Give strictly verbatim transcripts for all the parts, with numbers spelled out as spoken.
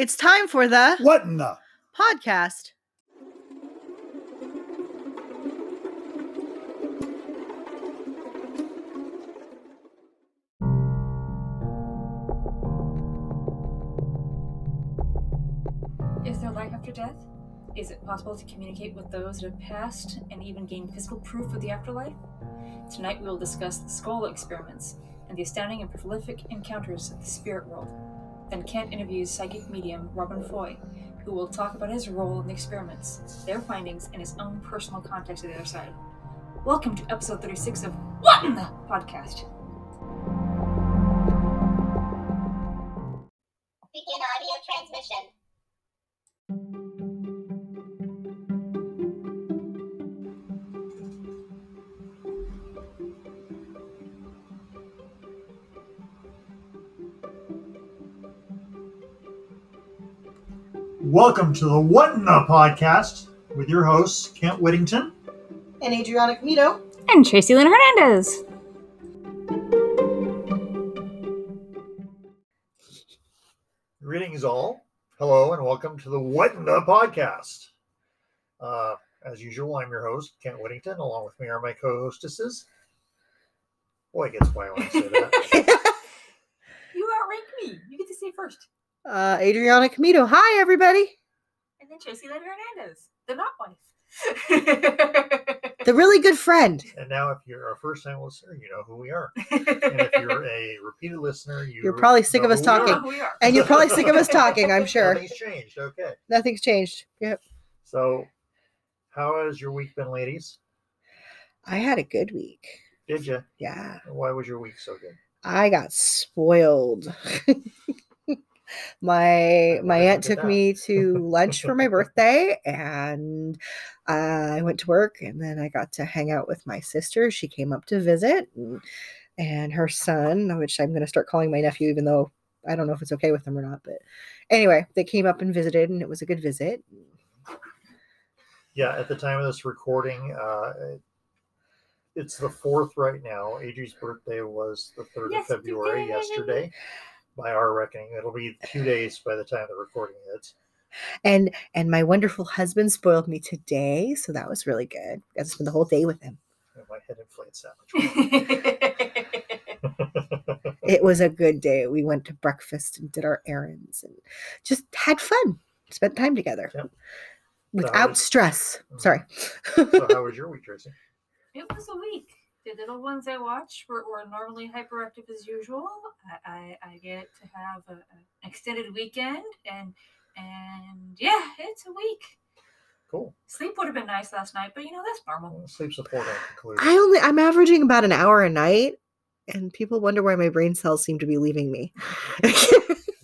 It's time for the... What in the... podcast. Is there life after death? Is it possible to communicate with those that have passed and even gain physical proof of the afterlife? Tonight we will discuss the Scole Experiments and the astounding and prolific encounters of the spirit world. Then Kent interviews psychic medium Robin Foy, who will talk about his role in the experiments, their findings, and his own personal context to the other side. Welcome to episode thirty-six of What in the Podcast. Begin audio transmission. Welcome to the What in the Podcast with your hosts, Kent Whittington and Adriana Camito and Tracy Lynn Hernandez. Greetings all. Hello and welcome to the What in the Podcast. Uh, as usual, I'm your host, Kent Whittington. Along with me are my co-hostesses. Boy, it gets quiet when I say that. You outrank me. You get to say first. Uh, Adriana Camito. Hi, everybody. And then Tracy Lynn Hernandez, the not wife. The really good friend. And now if you're a first-time listener, you know who we are. And if you're a repeated listener, you you're probably sick of us talking. And you're probably sick of us talking, I'm sure. Nothing's changed. Okay. Nothing's changed. Yep. So how has your week been, ladies? I had a good week. Did you? Yeah. Why was your week so good? I got spoiled. My my aunt took me to lunch for my birthday, and uh, I went to work, and then I got to hang out with my sister. She came up to visit, and, and her son, which I'm going to start calling my nephew, even though I don't know if it's okay with them or not. But anyway, they came up and visited, and it was a good visit. Yeah, at the time of this recording, uh, it's the fourth right now. Adri's birthday was the third yes, of February today. yesterday. By our reckoning, it'll be two days by the time the recording hits. And and my wonderful husband spoiled me today, so that was really good. I got to spend the whole day with him. And my head inflates that much. It was a good day. We went to breakfast and did our errands and just had fun. Spent time together yep. without so stress. Mm-hmm. Sorry. So how was your week, Tracy? It was a week. The little ones I watch were, were normally hyperactive as usual. I, I, I get to have a, an extended weekend, and and yeah, it's a week. Cool. Sleep would have been nice last night, but you know that's normal. Well, sleep support included. I only I'm averaging about an hour a night, and people wonder why my brain cells seem to be leaving me. Because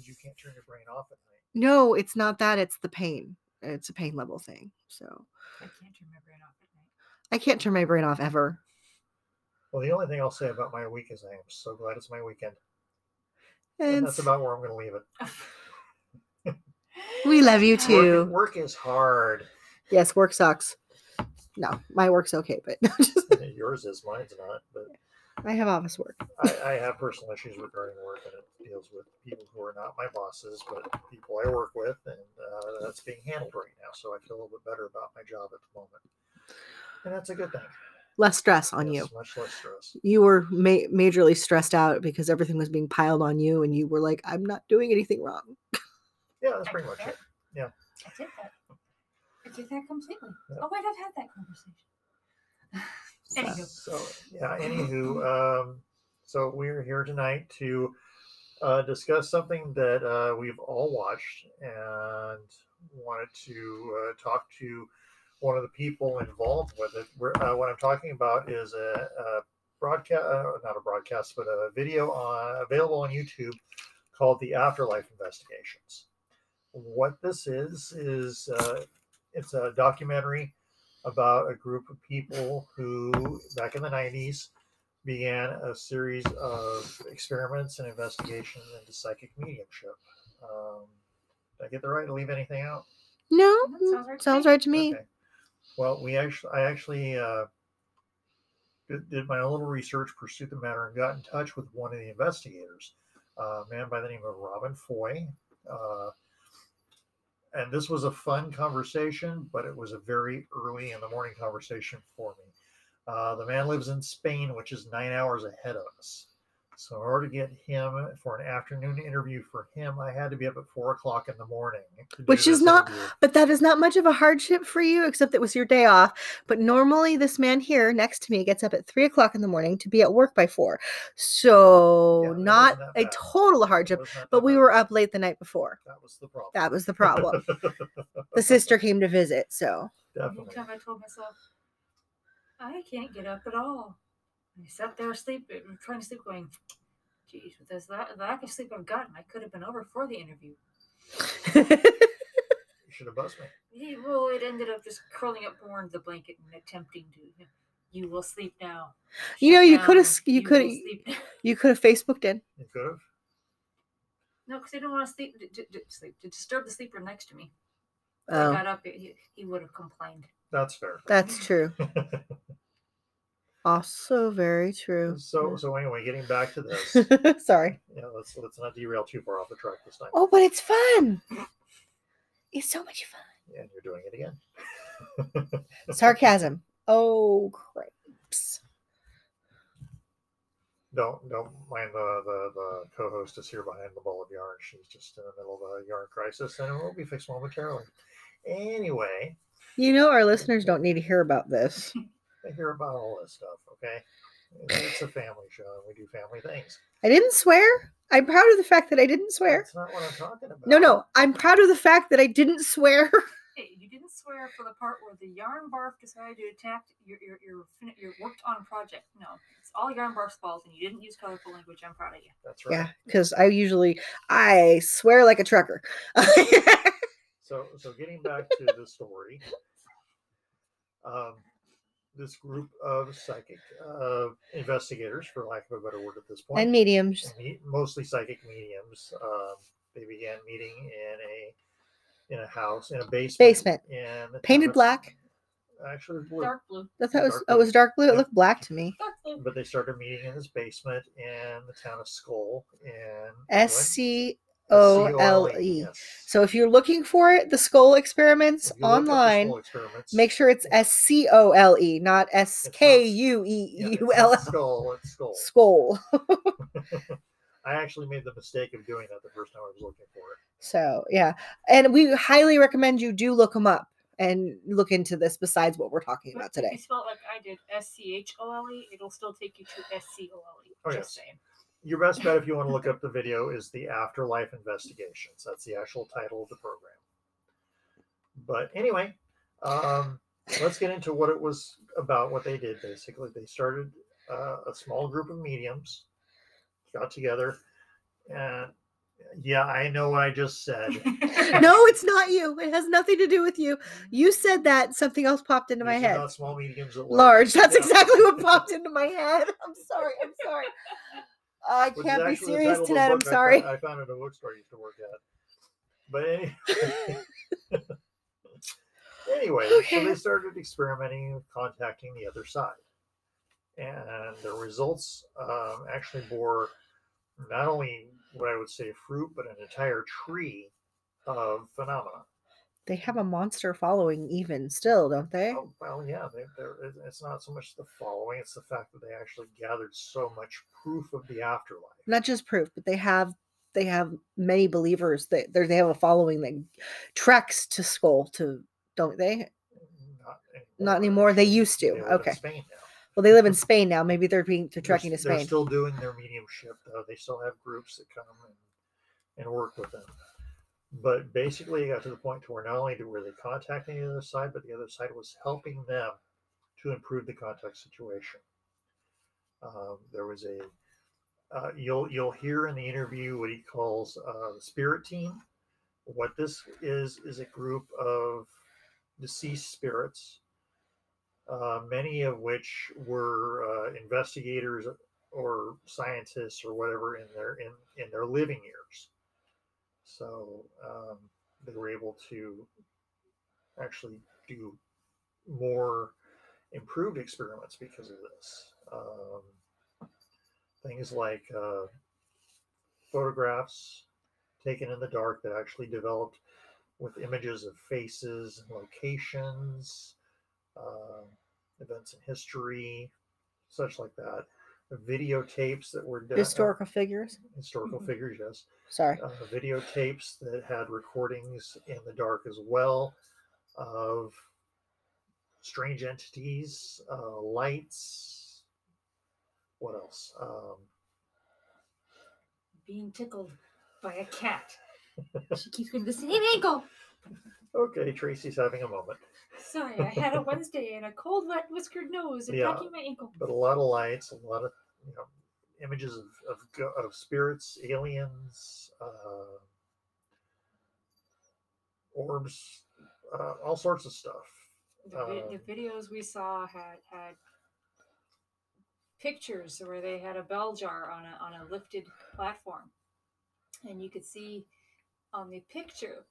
you can't turn your brain off at night. No, it's not that. It's the pain. It's a pain level thing. So I can't turn my brain off at night. I can't turn my brain off ever. Well, the only thing I'll say about my week is I am so glad it's my weekend. And, and that's about where I'm going to leave it. We love you too. Work, work is hard. Yes, work sucks. No, my work's okay, but yours is, mine's not. But I have office work. I, I have personal issues regarding work, and it deals with people who are not my bosses, but people I work with, and uh, that's being handled right now. So I feel a little bit better about my job at the moment, and that's a good thing. Less stress on yes, you. Much less stress. You were ma- majorly stressed out because everything was being piled on you, and you were like, "I'm not doing anything wrong." Yeah, that's I pretty much that. it. Yeah, I did that. I did that completely. Yeah. Oh wait, I've had that conversation. Anywho, so yeah. Anywho, um, so we're here tonight to uh, discuss something that uh, we've all watched and wanted to uh, talk to. One of the people involved with it. Uh, what I'm talking about is a, a broadcast, uh, not a broadcast, but a video on, available on YouTube called The Afterlife Investigations. What this is, is uh, it's a documentary about a group of people who, back in the nineties, began a series of experiments and investigations into psychic mediumship. Um, did I get the right to leave anything out? No, sounds right, sounds right to me. Okay. Well, we actually, I actually uh, did, did my own little research, pursued the matter, and got in touch with one of the investigators, uh, a man by the name of Robin Foy. Uh, and this was a fun conversation, but it was a very early in the morning conversation for me. Uh, the man lives in Spain, which is nine hours ahead of us. So in order to get him for an afternoon interview for him, I had to be up at four o'clock in the morning. Which is not, interview. But that is not much of a hardship for you, except it was your day off. But normally this man here next to me gets up at three o'clock in the morning to be at work by four. So yeah, not a total hardship, but we bad. were up late the night before. That was the problem. That was the problem. The sister came to visit, so. Definitely. Every time I told myself, I can't get up at all. I sat there asleep, trying to sleep, going, geez, with this lack of sleep I've gotten, I could have been over for the interview. You should have buzzed me. Yeah, well, it ended up just curling up more into the blanket and attempting to, you know, you will sleep now. You know, you could have, you could have, you could have Facebooked in. You could have. No, because I didn't want to sleep to, to, to sleep, to disturb the sleeper next to me. Oh. I got up, he, he would have complained. That's fair. That's true. Also very true. So so anyway, getting back to this. Sorry. Yeah, let's let's not derail too far off the track this time. Oh, but it's fun. It's so much fun. Yeah, and you're doing it again. Sarcasm. Oh, crapes. Don't don't mind the, the the co-host is here behind the ball of yarn. She's just in the middle of a yarn crisis, and it will be fixed momentarily. Anyway. You know, our listeners don't need to hear about this. I hear about all this stuff, okay? It's a family show, and we do family things. I didn't swear. I'm proud of the fact that I didn't swear. That's not what I'm talking about. No, no. I'm proud of the fact that I didn't swear. Hey, you didn't swear for the part where the yarn barf decided to attack your your your, your worked on project. No, it's all yarn barf's fault, and you didn't use colorful language. I'm proud of you. That's right. Yeah, because I usually I swear like a trucker. so, so getting back to the story. Um. This group of psychic uh, investigators, for lack of a better word at this point. And mediums. And mostly psychic mediums. Um, they began meeting in a in a house, in a basement. Basement. And painted black. Actually, blue. Dark blue. That's how it was, dark blue. Oh, it was dark blue? It yeah. looked black to me. Dark blue. But they started meeting in this basement in the town of Scole. S C O L E. Yes. So if you're looking for it, the Scole Experiments online, Scole Experiments, make sure it's S C O L E, not S K U E U L L. It's Scole. It's Scole. Scole. I actually made the mistake of doing that the first time I was looking for it. So, yeah. And we highly recommend you do look them up and look into this besides what we're talking but about today. If you spell it like I did, S C H O L E, it'll still take you to S C O L E. Oh, just yes. saying. Your best bet if you want to look up the video is the Afterlife Investigations. That's the actual title of the program. But anyway, um, let's get into what it was about, what they did basically. They started uh, a small group of mediums, got together, and yeah, I know what I just said. No, it's not you. It has nothing to do with you. You said that. Something else popped into These my head. Not small, mediums, at large. large. That's yeah. exactly what popped into my head. I'm sorry. I'm sorry. I can't be serious tonight. I'm sorry. I found, I found it in a bookstore I used to work at. But anyway, anyway okay. So they started experimenting and contacting the other side. And the results um, actually bore not only what I would say fruit, but an entire tree of phenomena. They have a monster following even still, don't they? Oh, well, yeah. They, it's not so much the following. It's the fact that they actually gathered so much proof of the afterlife. Not just proof, but they have they have many believers. That they, they have a following that treks to Scole, to, don't they? Not anymore. Not anymore. They used to. They live okay. in Spain now. Well, they live in Spain now. Maybe they're, being, they're trekking they're, to Spain. They're still doing their mediumship, though. They still have groups that come and, and work with them. But basically, it got to the point to where not only were they contacting the other side, but the other side was helping them to improve the contact situation. Um, there was a uh, you'll you'll hear in the interview what he calls uh, the spirit team. What this is is a group of deceased spirits, uh, many of which were uh, investigators or scientists or whatever in their in, in their living years. So um, they were able to actually do more improved experiments because of this. Um, things like uh, photographs taken in the dark that actually developed with images of faces and locations, uh, events in history, such like that. Videotapes that were done. Historical uh, figures? Historical mm-hmm. figures, yes. Sorry. Uh, videotapes that had recordings in the dark as well of strange entities, uh, lights. What else? Um, Being tickled by a cat. She keeps going to the same ankle. Okay, Tracy's having a moment. Sorry, I had a Wednesday and a cold, wet, whiskered nose and cracking yeah, my ankle. But a lot of lights, a lot of you know, images of, of of spirits, aliens, uh, orbs, uh, all sorts of stuff. The, um, the videos we saw had had pictures where they had a bell jar on a on a lifted platform, and you could see on the picture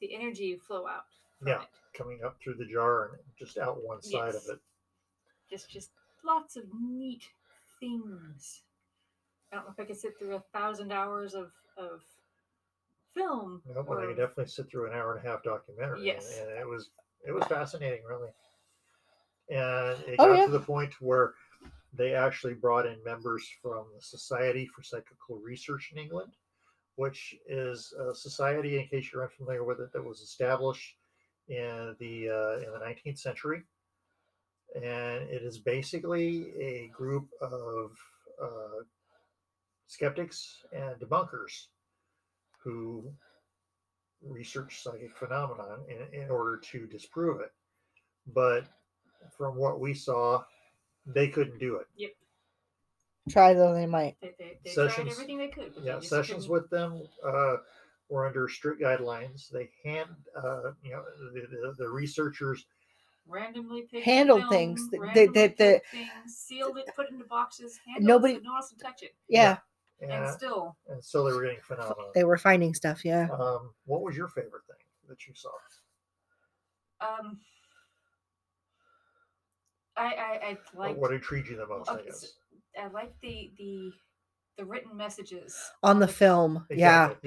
the energy flow out. Yeah, it. Coming up through the jar and just out one side yes. of it. Just, just lots of neat things. I don't know if I could sit through a thousand hours of of film. No, but or... I could definitely sit through an hour and a half documentary. Yes, and, and it was it was fascinating, really. And it oh, got yeah. to the point where they actually brought in members from the Society for Psychical Research in England, which is a society, in case you're unfamiliar with it, that was established in the uh, in the nineteenth century, and it is basically a group of uh, skeptics and debunkers who research psychic phenomenon in, in order to disprove it. But from what we saw, they couldn't do it. Yep. Try though they might. They, they, they sessions, tried everything they could. Yeah, they sessions couldn't. With them uh, were under strict guidelines. They hand, uh, you know, the, the, the researchers randomly picked handled film, things. Randomly they, they, they, things, sealed it, put it into boxes. Nobody, it, no one else would touch it. Yeah, yeah. And, and still, and still they were getting phenomenal. They were finding stuff. Yeah. Um, what was your favorite thing that you saw? Um, I I, I like. What intrigued you the most? Okay, I guess. So, I like the the the written messages on the film. Exactly.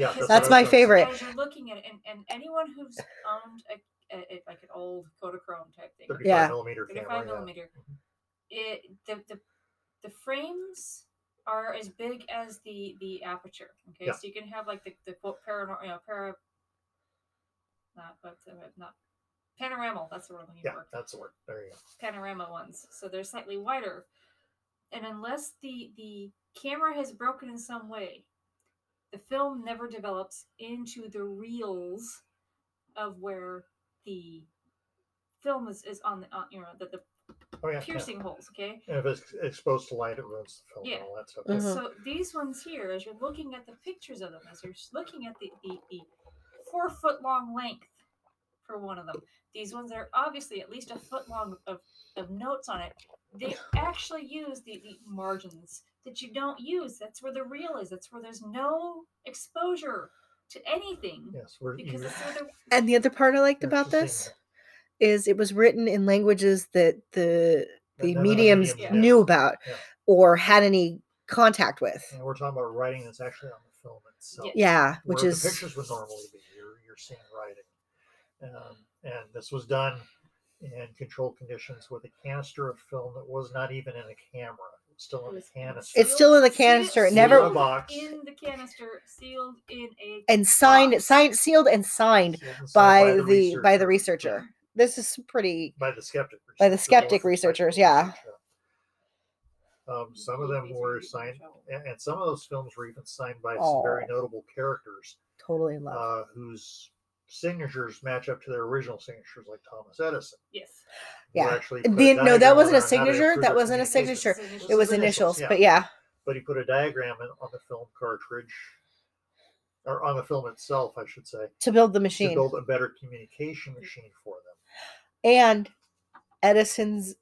Yeah, yeah, that's, that's my favorite. As you're looking at it, and, and anyone who's owned a, a, a, like an old Kodachrome type thing, thirty-five yeah, millimeter thirty-five camera, millimeter. Yeah. It the, the the frames are as big as the the aperture. Okay, yeah. So you can have like the the quote paranormal, you know, para not but not panoramal. That's the word I'm looking yeah, for. Yeah, that's the word. There you go. Panorama ones. So they're slightly wider. And unless the, the camera has broken in some way, the film never develops into the reels of where the film is, is on the, on, you know, the, the oh, yeah, piercing yeah. holes, okay? And if it's exposed to light, it ruins the film yeah. and all that stuff. Mm-hmm. So these ones here, as you're looking at the pictures of them, as you're looking at the, the, the four foot long length for one of them, these ones are obviously at least a foot long of, of notes on it. They actually use the, the margins that you don't use. That's where the reel is. That's where there's no exposure to anything. Yes, we're because it's where and the other part I liked about this is it was written in languages that the the no, mediums no, no, no, no, no. knew yeah. about yeah. or had any contact with. And we're talking about writing that's actually on the film itself. Yeah, yeah which is the pictures would normally be you're you're seeing writing, um, and this was done. In controlled conditions with a canister of film that was not even in a camera. It was still in a canister. It's still in the canister. It never in a box. In the canister, sealed in a and signed, box. signed, sealed and signed, sealed and signed by, by the, the researcher. by the researcher. Yeah. This is pretty by the skeptic researcher. by the skeptic researchers. Yeah. Um, some of them were signed, and, and some of those films were even signed by oh, some very notable characters. Totally love uh, whose. signatures match up to their original signatures, like Thomas Edison. Yes. Yeah. The, no, that wasn't a signature. That wasn't a signature. It was, it was initials, initials yeah. but yeah. But he put a diagram in, on the film cartridge, or on the film itself, I should say. To build the machine. To build a better communication machine for them. And Edison's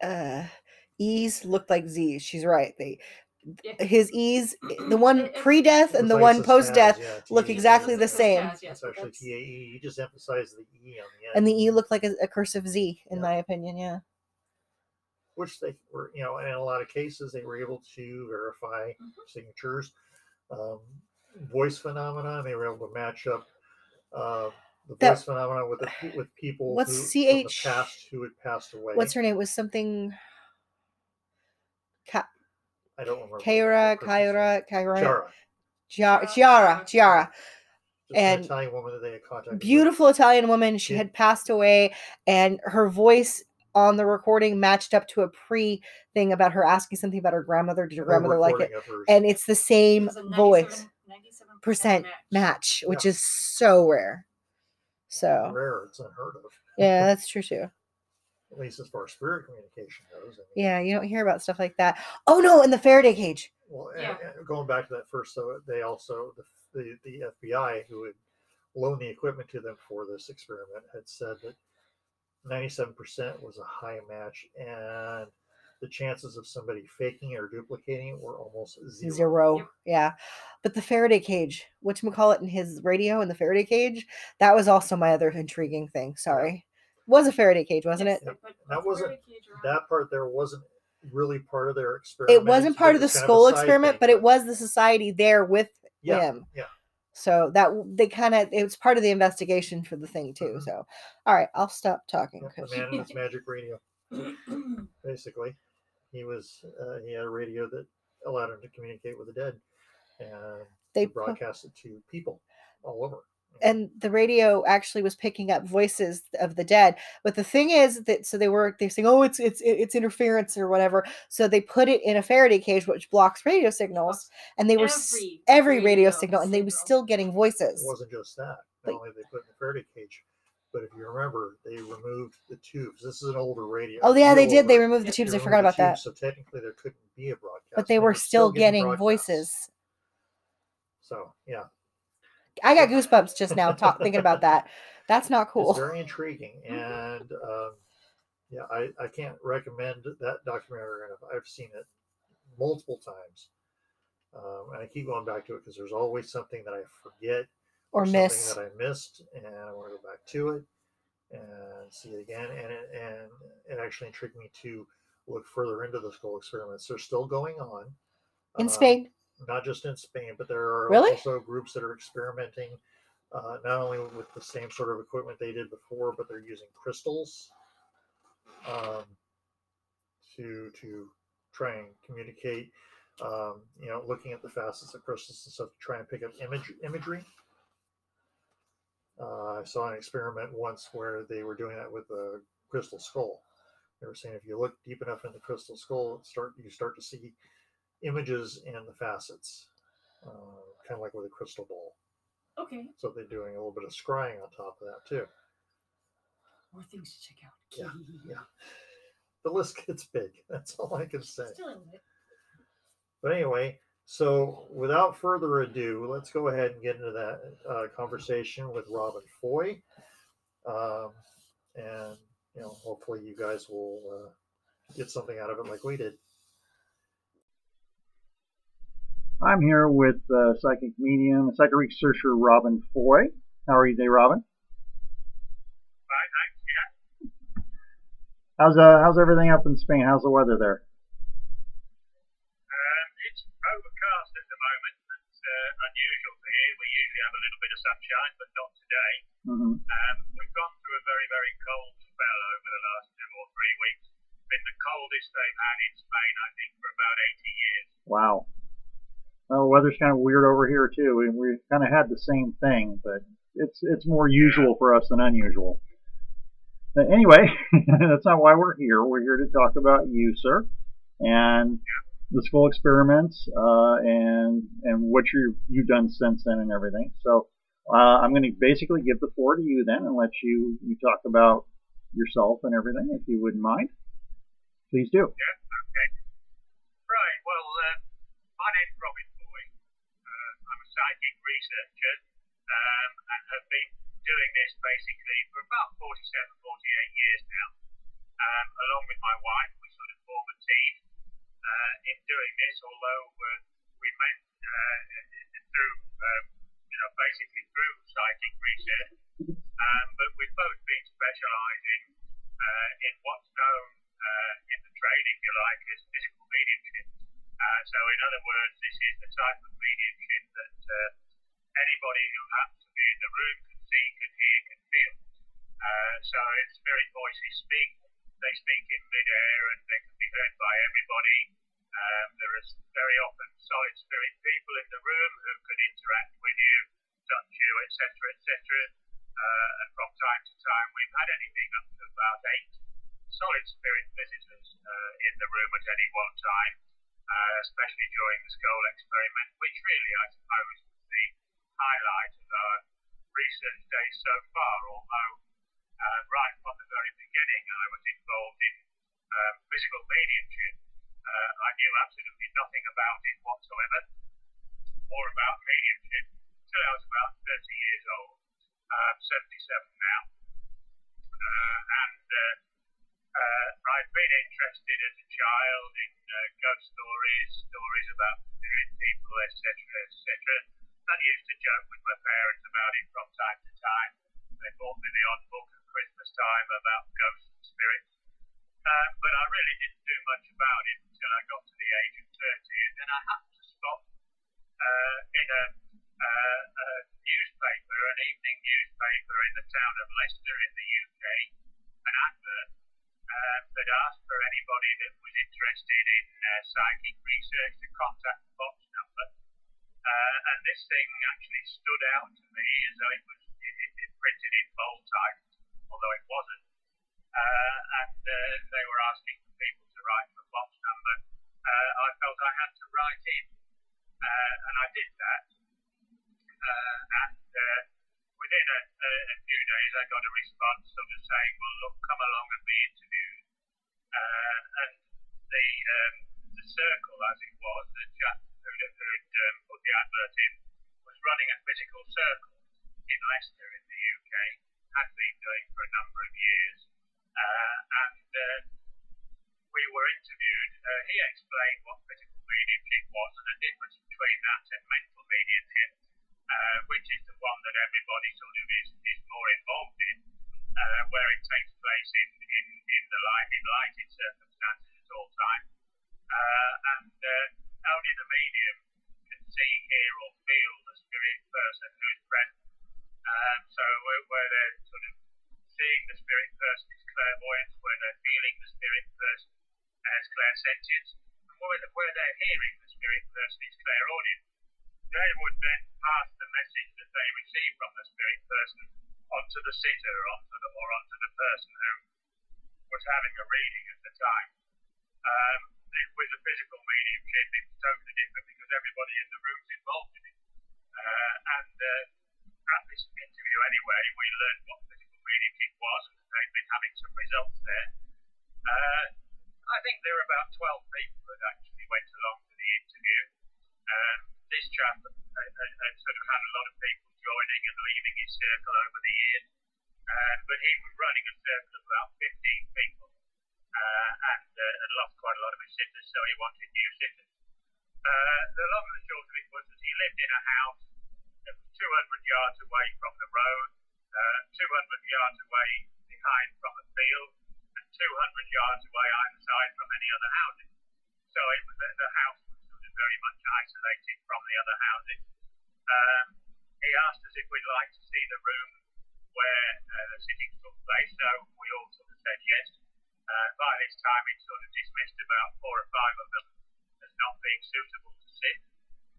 uh, E's looked like Z's. She's right. They... Yeah. His E's, the one pre-death and the one post-death yeah, look exactly the same. That's actually T A E. You just emphasize the E on the end. And the E looked like a, a cursive Z, in yeah. my opinion, yeah. Which they were, you know, in a lot of cases, they were able to verify mm-hmm. signatures. Um, voice phenomenon, they were able to match up uh, the voice phenomenon with the, with people what's who, C H, from the past who had passed away. What's her name? It was something. Ka- I don't remember. Chiara, Chiara, Chiara, Chiara, Chiara, Chiara. And an Italian woman that they had contacted. Beautiful with. Italian woman. She yeah. had passed away, and her voice on the recording matched up to a pre thing about her asking something about her grandmother. Did your grandmother like it? And it's the same it voice. ninety-seven percent match, match which yeah. is so rare. So rare, it's unheard of. Yeah, that's true too. At least as far as spirit communication goes. I mean, yeah, you don't hear about stuff like that. Oh no, in the Faraday cage. Well, yeah. and, and going back to that first, so they also the, the the F B I who had loaned the equipment to them for this experiment had said that ninety-seven percent was a high match, and the chances of somebody faking it or duplicating it were almost zero. Zero, yep. yeah. But the Faraday cage, whatchamacallit in his radio in the Faraday cage, that was also my other intriguing thing. Sorry. It was a Faraday cage, wasn't yes, it? Yep. That wasn't, that part there wasn't really part of their experiment. It wasn't part it was of the Scole experiment, thing, but it was the society there with yeah, him. Yeah. So that they kind of, it was part of the investigation for the thing too. Mm-hmm. So, all right, I'll stop talking. Yeah, the man in his magic radio, basically. He was uh, he had a radio that allowed him to communicate with the dead, and they broadcast it to people all over. And the radio actually was picking up voices of the dead. But the thing is that so they were they saying, oh, it's it's it's interference or whatever. So they put it in a Faraday cage, which blocks radio signals, and they were every, every radio, radio signal, and they were still getting voices. It wasn't just that. Not only they put it in the Faraday cage. But if you remember, they removed the tubes. This is an older radio. Oh yeah, they did. Older. They removed the tubes. They I forgot about that. So technically, there couldn't be a broadcast. But they, they were, were still, still getting, getting voices. So yeah, I got goosebumps just now talk, thinking about that. That's not cool. It's very intriguing, and um, yeah, I, I can't recommend that documentary enough. I've seen it multiple times, um, and I keep going back to it because there's always something that I forget. Or miss something that I missed, and I want to go back to it and see it again. And it, and it actually intrigued me to look further into the Scole experiments. They're still going on in um, Spain, not just in Spain, but there are really? also groups that are experimenting uh, not only with the same sort of equipment they did before, but they're using crystals um, to to try and communicate. Um, you know, looking at the facets of crystals and stuff to try and pick up image imagery. Uh, I saw an experiment once where they were doing that with a crystal skull. They were saying if you look deep enough in the crystal skull, start you start to see images in the facets, uh, kind of like with a crystal ball. Okay. So they're doing a little bit of scrying on top of that too. More things to check out. Yeah, yeah. The list gets big. That's all I can say. But anyway. So, without further ado, let's go ahead and get into that uh, conversation with Robin Foy, um, and you know, hopefully, you guys will uh, get something out of it like we did. I'm here with uh, psychic medium, psychic researcher Robin Foy. How are you today, Robin? Fine, thanks. Yeah. How's uh, how's everything up in Spain? How's the weather there? Unusual for here. We usually have a little bit of sunshine, but not today. Mm-hmm. Um, we've gone through a very, very cold spell over the last two or three weeks. It's been the coldest they've had in Spain, I think, for about eighty years. Wow. Well, the weather's kind of weird over here, too, and we kind of had the same thing, but it's it's more usual yeah. for us than unusual. But anyway, that's not why we're here. We're here to talk about you, sir, and... Yeah. The Scole experiments uh, and and what you you've done since then and everything. So uh, I'm going to basically give the floor to you then and let you you talk about yourself and everything if you wouldn't mind. Please do. Yeah. Okay. Right. Well, uh, my name's Robin Foy. Uh, I'm a psychic researcher um, and have been doing this basically for about forty-seven, forty-eight years now. Um, along with my wife, we sort of form a team. Uh, in doing this, although uh, we met uh, through, um, you know, basically through psychic research, um, but we've both been specialising uh, in what's known uh, in the trade, if you like, as physical mediumship. Uh, so, in other words, this is the type of mediumship that uh, anybody who happens to be in the room can see Uh, so if spirit voices speak, they speak in midair and they can be heard by everybody. Um, there is very often solid spirit people in the room who can interact with you, touch you, et cetera, et cetera. Uh, and from time to time, we've had anything up to about eight solid spirit visitors uh, in the room at any one time, uh, especially during the Scole experiment, which really, I suppose, is the highlight of our research day so far. Although uh, right from the very beginning, I was involved in um, physical mediumship. Uh, I knew absolutely nothing about it whatsoever, or about mediumship, until I was about thirty years old. I'm seventy-seven now, uh, and uh, uh, I've been interested as a child in uh, ghost stories, stories about spirit people, et cetera, et cetera. And I used to joke with my parents about it from time to time. They bought me the odd book at Christmas time about ghosts and spirits. Uh, but I really didn't do much about it until I got to the age of thirty, and then I happened to spot uh, in a, uh, a newspaper, an evening newspaper in the town of Leicester in the U K, an advert uh, that asked for anybody that was interested in uh, psychic research to contact the box number. Uh, and this thing actually stood out to me as I was it, it, it printed in bold type, although it wasn't. Uh, and uh, they were asking for people to write for box number. Uh, I felt I had to write in, uh, and I did that. Uh, and uh, within a, a, a few days, I got a response sort of saying, "Well, look, come along and be interviewed." Uh, and the um, the circle, as it was, the chap who who'd um, put the advert in, was running a physical circle in Leicester in the U K. Had been doing for a number of years. Uh, and uh, we were interviewed. Uh, he explained what physical mediumship was and the difference between that and mental mediumship, uh, which is the one that everybody sort of is, is more involved in, uh, where it takes place in, in, in the light, in lighted circumstances at all times. Uh, and uh, only the medium can see, hear, or feel the spirit person who's present. Um, so uh, where they're sort of seeing the spirit person is clairvoyance, where they're feeling the spirit person as clairsentience, and where, the, where they're hearing the spirit person is clairaudience. They would then pass the message that they receive from the spirit person onto the sitter, onto the, or onto the person who was having a reading at the time. Um, with a physical mediumship, it's totally different because everybody in the room is involved in it. Uh, and uh, at this interview, anyway, we learned what the mediumship was, and they've been having some results there. Uh, I think there were about twelve people that actually went along to the interview. Um, this chap had, had, had sort of had a lot of people joining and leaving his circle over the years, uh, but he was running a circle of about fifteen people uh, and uh, had lost quite a lot of his sitters, so he wanted new sitters. Uh, the long and the short of it was that he lived in a house that was two hundred yards away from the road, Uh, two hundred yards away behind from a field, and two hundred yards away either side from any other houses. So it was, the, the house was sort of very much isolated from the other houses. Um, he asked us if we'd like to see the room where uh, the sitting took place, so we all sort of said yes. Uh, by this time, it sort of dismissed about four or five of them as not being suitable to sit,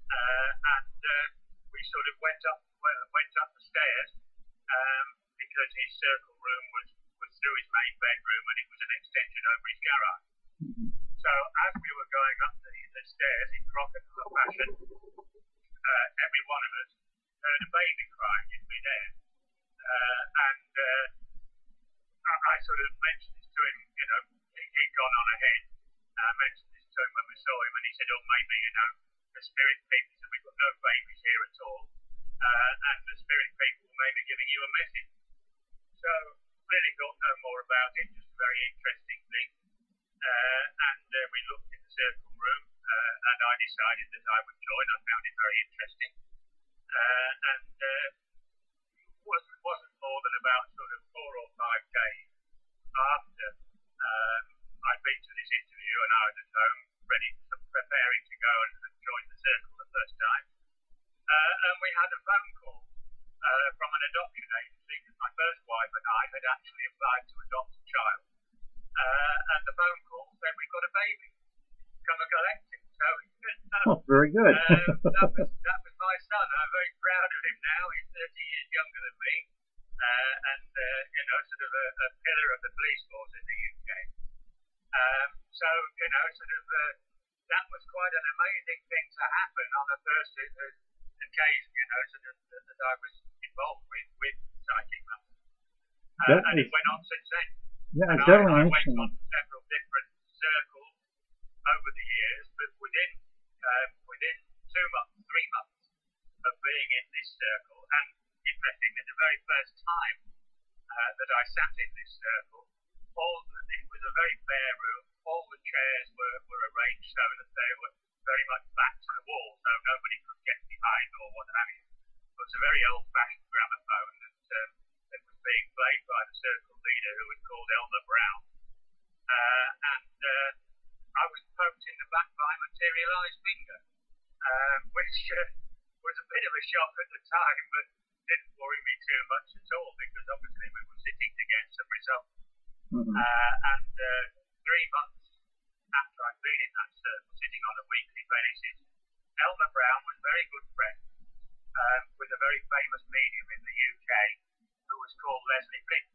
uh, and uh, we sort of went up went up the stairs. Um, because his circle room was, was through his main bedroom and it was an extension over his garage. So as we were going up the, the stairs in crocodile fashion, uh, every one of us heard a baby crying in midair. Uh, and uh, I, I sort of mentioned this to him, you know, he, he'd gone on ahead. And I mentioned this to him when we saw him, and he said, "Oh, maybe, you know, the spirit people said we've got no babies here at all. Uh, and the spirit people may be giving you a message." So really got no more about it, just a very interesting thing. Uh, and uh, we looked in the circle room, uh, and I decided that I would join. I found it very interesting. Uh, and uh, wasn't, wasn't more than about sort of four or five days after um, I'd been to this interview, and I was at home ready, preparing to go and, and join the circle the first time. Uh, and we had a phone call uh, from an adoption agency because my first wife and I had actually applied to adopt a child. Uh, and the phone call said, "We've got a baby. Come and collect it." So that was, oh, very good. um, that, was, that was my son. I'm very proud of him now. He's thirty years younger than me. Uh, and, uh, you know, sort of a, a pillar of the police force in the U K. Um, so, you know, sort of, uh, that was quite an amazing thing to happen on the first occasion, you know, sort of, that I was involved with, with psychic matters. Uh, and it went on since then. Yeah, and definitely. I, I went on several different circles over the years, but within, um, within two months, three months of being in this circle, and interesting that the very first time uh, that I sat in this circle, all it was a very bare room. All the chairs were, were arranged so that they were very much back to the wall, so nobody could get behind or what have you. It was a very old-fashioned gramophone that, um, that was being played by the circle leader, who was called Elmer Brown. Uh, and uh, I was poked in the back by a materialised finger, um, which uh, was a bit of a shock at the time, but didn't worry me too much at all, because obviously we were sitting to get some results. Mm-hmm. uh, and uh, three months after I'd been in that circle, sitting on a weekly basis, Elmer Brown was very good friends um, with a very famous medium in the U K who was called Leslie Flint.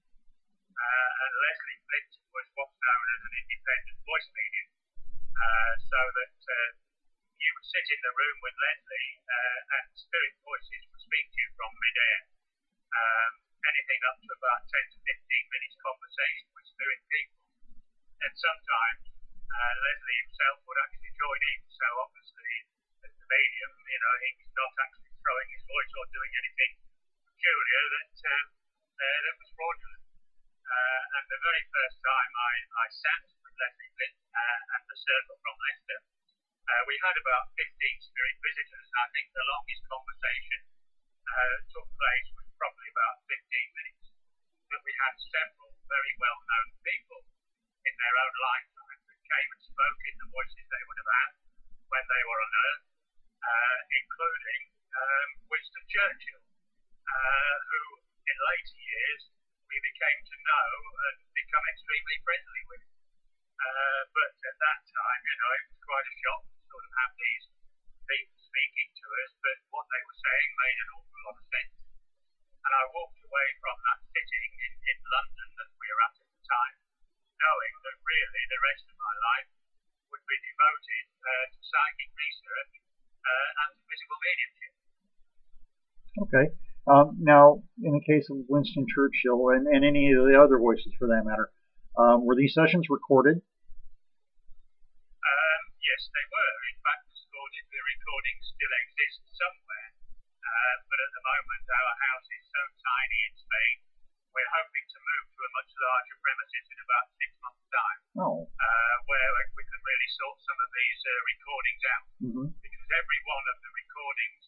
Uh, and Leslie Flint was what's known as an independent voice medium, uh, so that uh, you would sit in the room with Leslie uh, and spirit voices would speak to you from mid-air. Um, anything up to about ten to fifteen minutes conversation with spirit people. And sometimes uh, Leslie himself would actually join in. So obviously, as the medium, you know, he was not actually throwing his voice or doing anything peculiar that, um, uh, that was fraudulent. Uh, and the very first time I, I sat with Leslie Flint uh, at the circle from Leicester, Uh, we had about fifteen spirit visitors, and I think the longest conversation uh, took place was probably about fifteen minutes. But we had several very well-known people in their own lifetime that came and spoke in the voices they would have had when they were on Earth, uh, including um, Winston Churchill, uh, who in later years we became to know and become extremely friendly with. Uh, but at that time, you know, it was quite a shock to sort of have these people speaking to us, but what they were saying made an awful lot of sense. And I walked away from that sitting in, in London that we were at at the time, knowing that really the rest of my life would be devoted uh, to psychic research uh, and to physical mediumship. Okay. Um, now, in the case of Winston Churchill and, and any of the other voices for that matter, Um, were these sessions recorded? Um, yes, they were. In fact, the recording still exists somewhere. Uh, but at the moment, our house is so tiny in Spain, we're hoping to move to a much larger premises in about six months' time. Oh. Uh, where we can really sort some of these uh, recordings out. Mm-hmm. Because every one of the recordings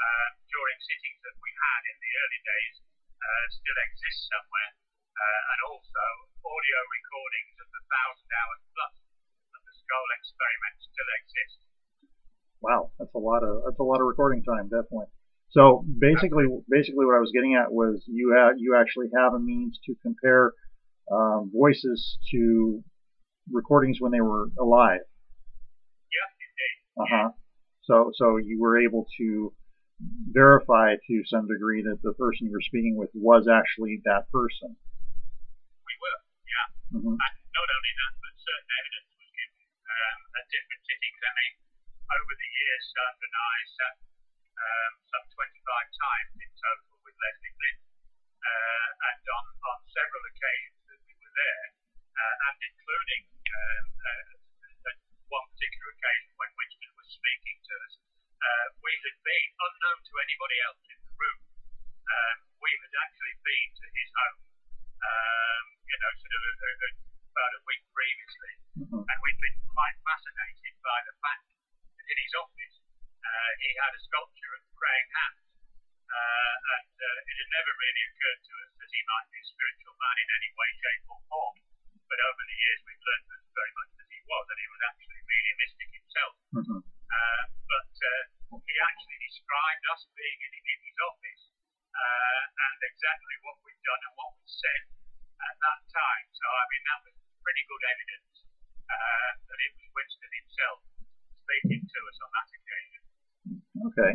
uh, during sittings that we had in the early days uh, still exists somewhere. Uh, and also audio recordings of the thousand hours plus of the Scole Experiments still exist. Wow, that's a lot of that's a lot of recording time, definitely. So basically, Absolutely. basically, what I was getting at was you ha you actually have a means to compare um, voices to recordings when they were alive. Yeah, indeed. Uh huh. Yeah. So so you were able to verify to some degree that the person you were speaking with was actually that person. Mm-hmm. And not only that, but certain evidence was given um, at different sittings. I mean, over the years, Sandra and I sat um, some twenty-five times in total with Leslie Flint, uh, and on, on several occasions that we were there, uh, and including um, uh, at one particular occasion when Winston was speaking to us, uh, we had been, unknown to anybody else in the room, um, we had actually been to his home. Um, you know, sort of a, a, a, about a week previously, mm-hmm. and we'd been quite fascinated by the fact that in his office uh, he had a sculpture of praying hands, uh, and uh, it had never really occurred to us that he might be a spiritual man in any way, shape, or form. But over the years, we've learned that very much that he was, and he was actually mediumistic himself. Mm-hmm. uh, but uh, he actually described us being in, in his office, uh, and exactly what we've done and what we've said at that time. So, I mean, that was pretty good evidence uh, that it was Winston himself speaking to us on that occasion. Okay.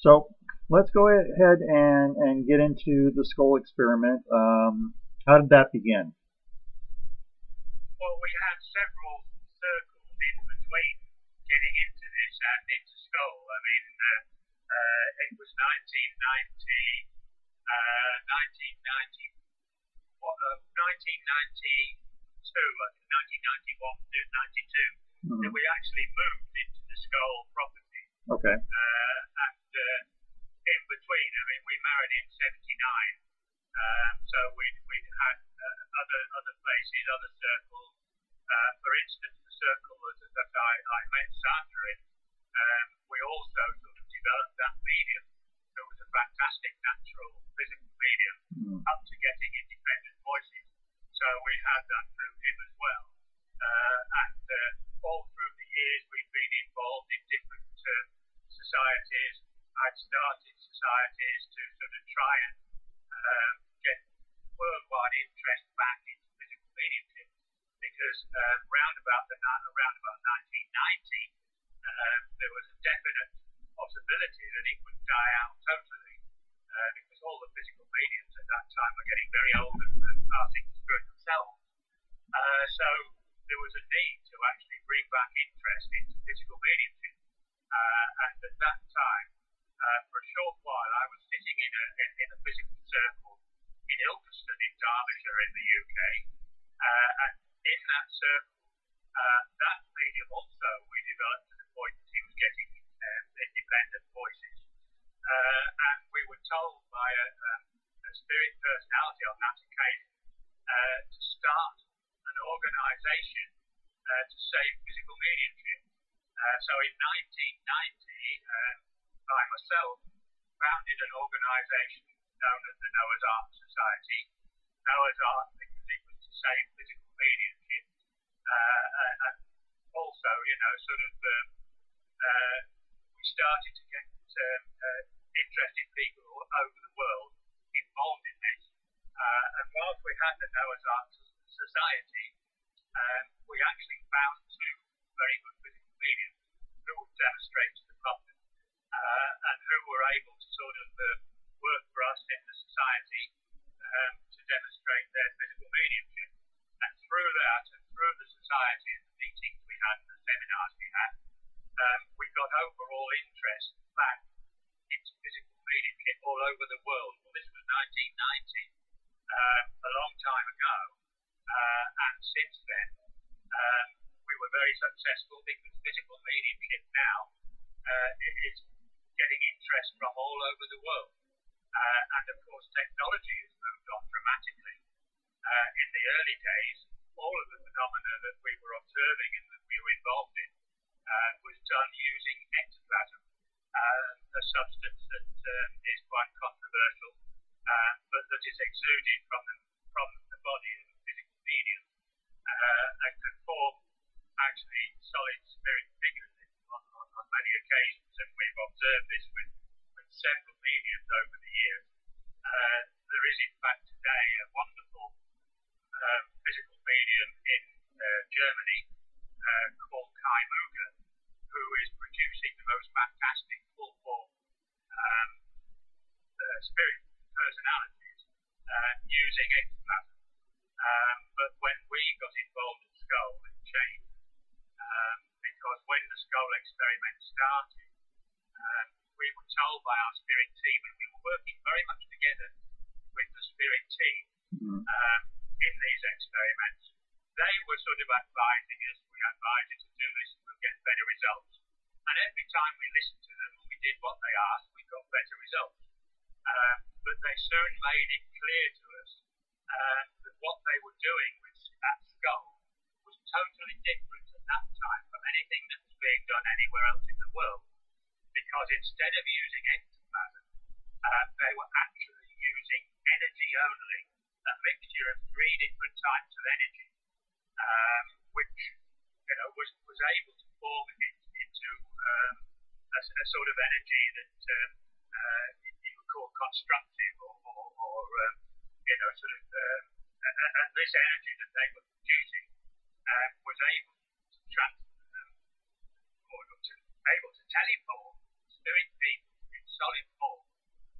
So, let's go ahead and, and get into the Scole experiment. Um, how did that begin? Well, we had several circles in between getting into this and into Scole. I mean, uh, uh, it was nineteen ninety, uh, nineteen ninety, what, uh, nineteen ninety-two, nineteen ninety-one, nineteen ninety-two, mm-hmm. that we actually moved into the Scole property. Okay. Uh, and uh, in between, I mean, we married in seventy-nine. Um, so we'd, we'd had uh, other other places, other circles. Uh, for instance, the circle that, that I, I met Sandra in, um, we also sort of developed that medium. It was a fantastic natural physical medium mm. up to getting independent voices. So we had that through him as well. Uh, and uh, all through the years we've been involved in different uh, societies. I'd started societies to sort of try and um, get worldwide interest back into physical mediumship, because um, round about the around about nineteen ninety, um, there was a definite possibility that it would die out totally, uh, because all the physical mediums at that time were getting very old and, and passing through it themselves. Uh, so there was a need to actually bring back interest into physical mediumship, uh, and at that time. Uh, for a short while, I was sitting in a in, in a physical circle in Ilkeston, in Derbyshire, in the U K. Uh, and in that circle, uh, that medium also we developed to the point that he was getting um, independent voices. Uh, and we were told by a, um, a spirit personality on that occasion uh, to start an organisation uh, to save physical mediumship. Uh, so in nineteen ninety. Um, I myself founded an organisation known as the Noah's Ark Society. Noah's Ark, because it was to save physical mediumship, uh, and also, you know, sort of, um, uh, we started to get um, uh, interested people all over the world involved in this. Uh, and whilst we had the Noah's Ark Society, um, we actually found two very good physical mediums who would demonstrate to the public. Uh, and who were able to sort of uh, work for us in the society um, to demonstrate their physical mediumship. And through that, and through the society and the meetings we had and the seminars we had, um, we got overall interest back into physical mediumship all over the world. Well, this was nineteen ninety, um, a long time ago, uh, and since then um, we were very successful, because physical mediumship now uh, is getting interest from all over the world. Uh, and of course, technology has moved on dramatically. Uh, in the early days, all of the phenomena that we were observing and that we were involved in uh, was done using ectoplasm, uh, a substance that um, is quite controversial, uh, but that is exuded from the, from the body of the physical medium uh, and can form actually solid spirit figures on, on, on many occasions. And we've observed this with, with several mediums over the years. Uh, there is, in fact, today a wonderful um, physical medium in uh, Germany uh, called Kai Muger, who is producing the most fantastic full-form um, uh, spirit personalities uh, using ectoplasm. Um, but when we got involved in Scole, it changed, um, because when the Scole experiment started, Um, we were told by our spirit team, and we were working very much together with the spirit team mm-hmm. um, in these experiments. They were sort of advising us, we advised you to do this and we'll get better results. And every time we listened to them and we did what they asked, we got better results. Um, but they soon made it clear to us um, that what they were doing with, at Scole was totally different at that time from anything that was being done anywhere else in the world. Because instead of using ectoplasm, uh, they were actually using energy only, a mixture of three different types of energy, um, which you know was, was able to form it into um, a, a sort of energy that um, uh, you would call constructive or, or, this energy that they were producing um, was able to transform, or to, able to teleport spirit people in solid form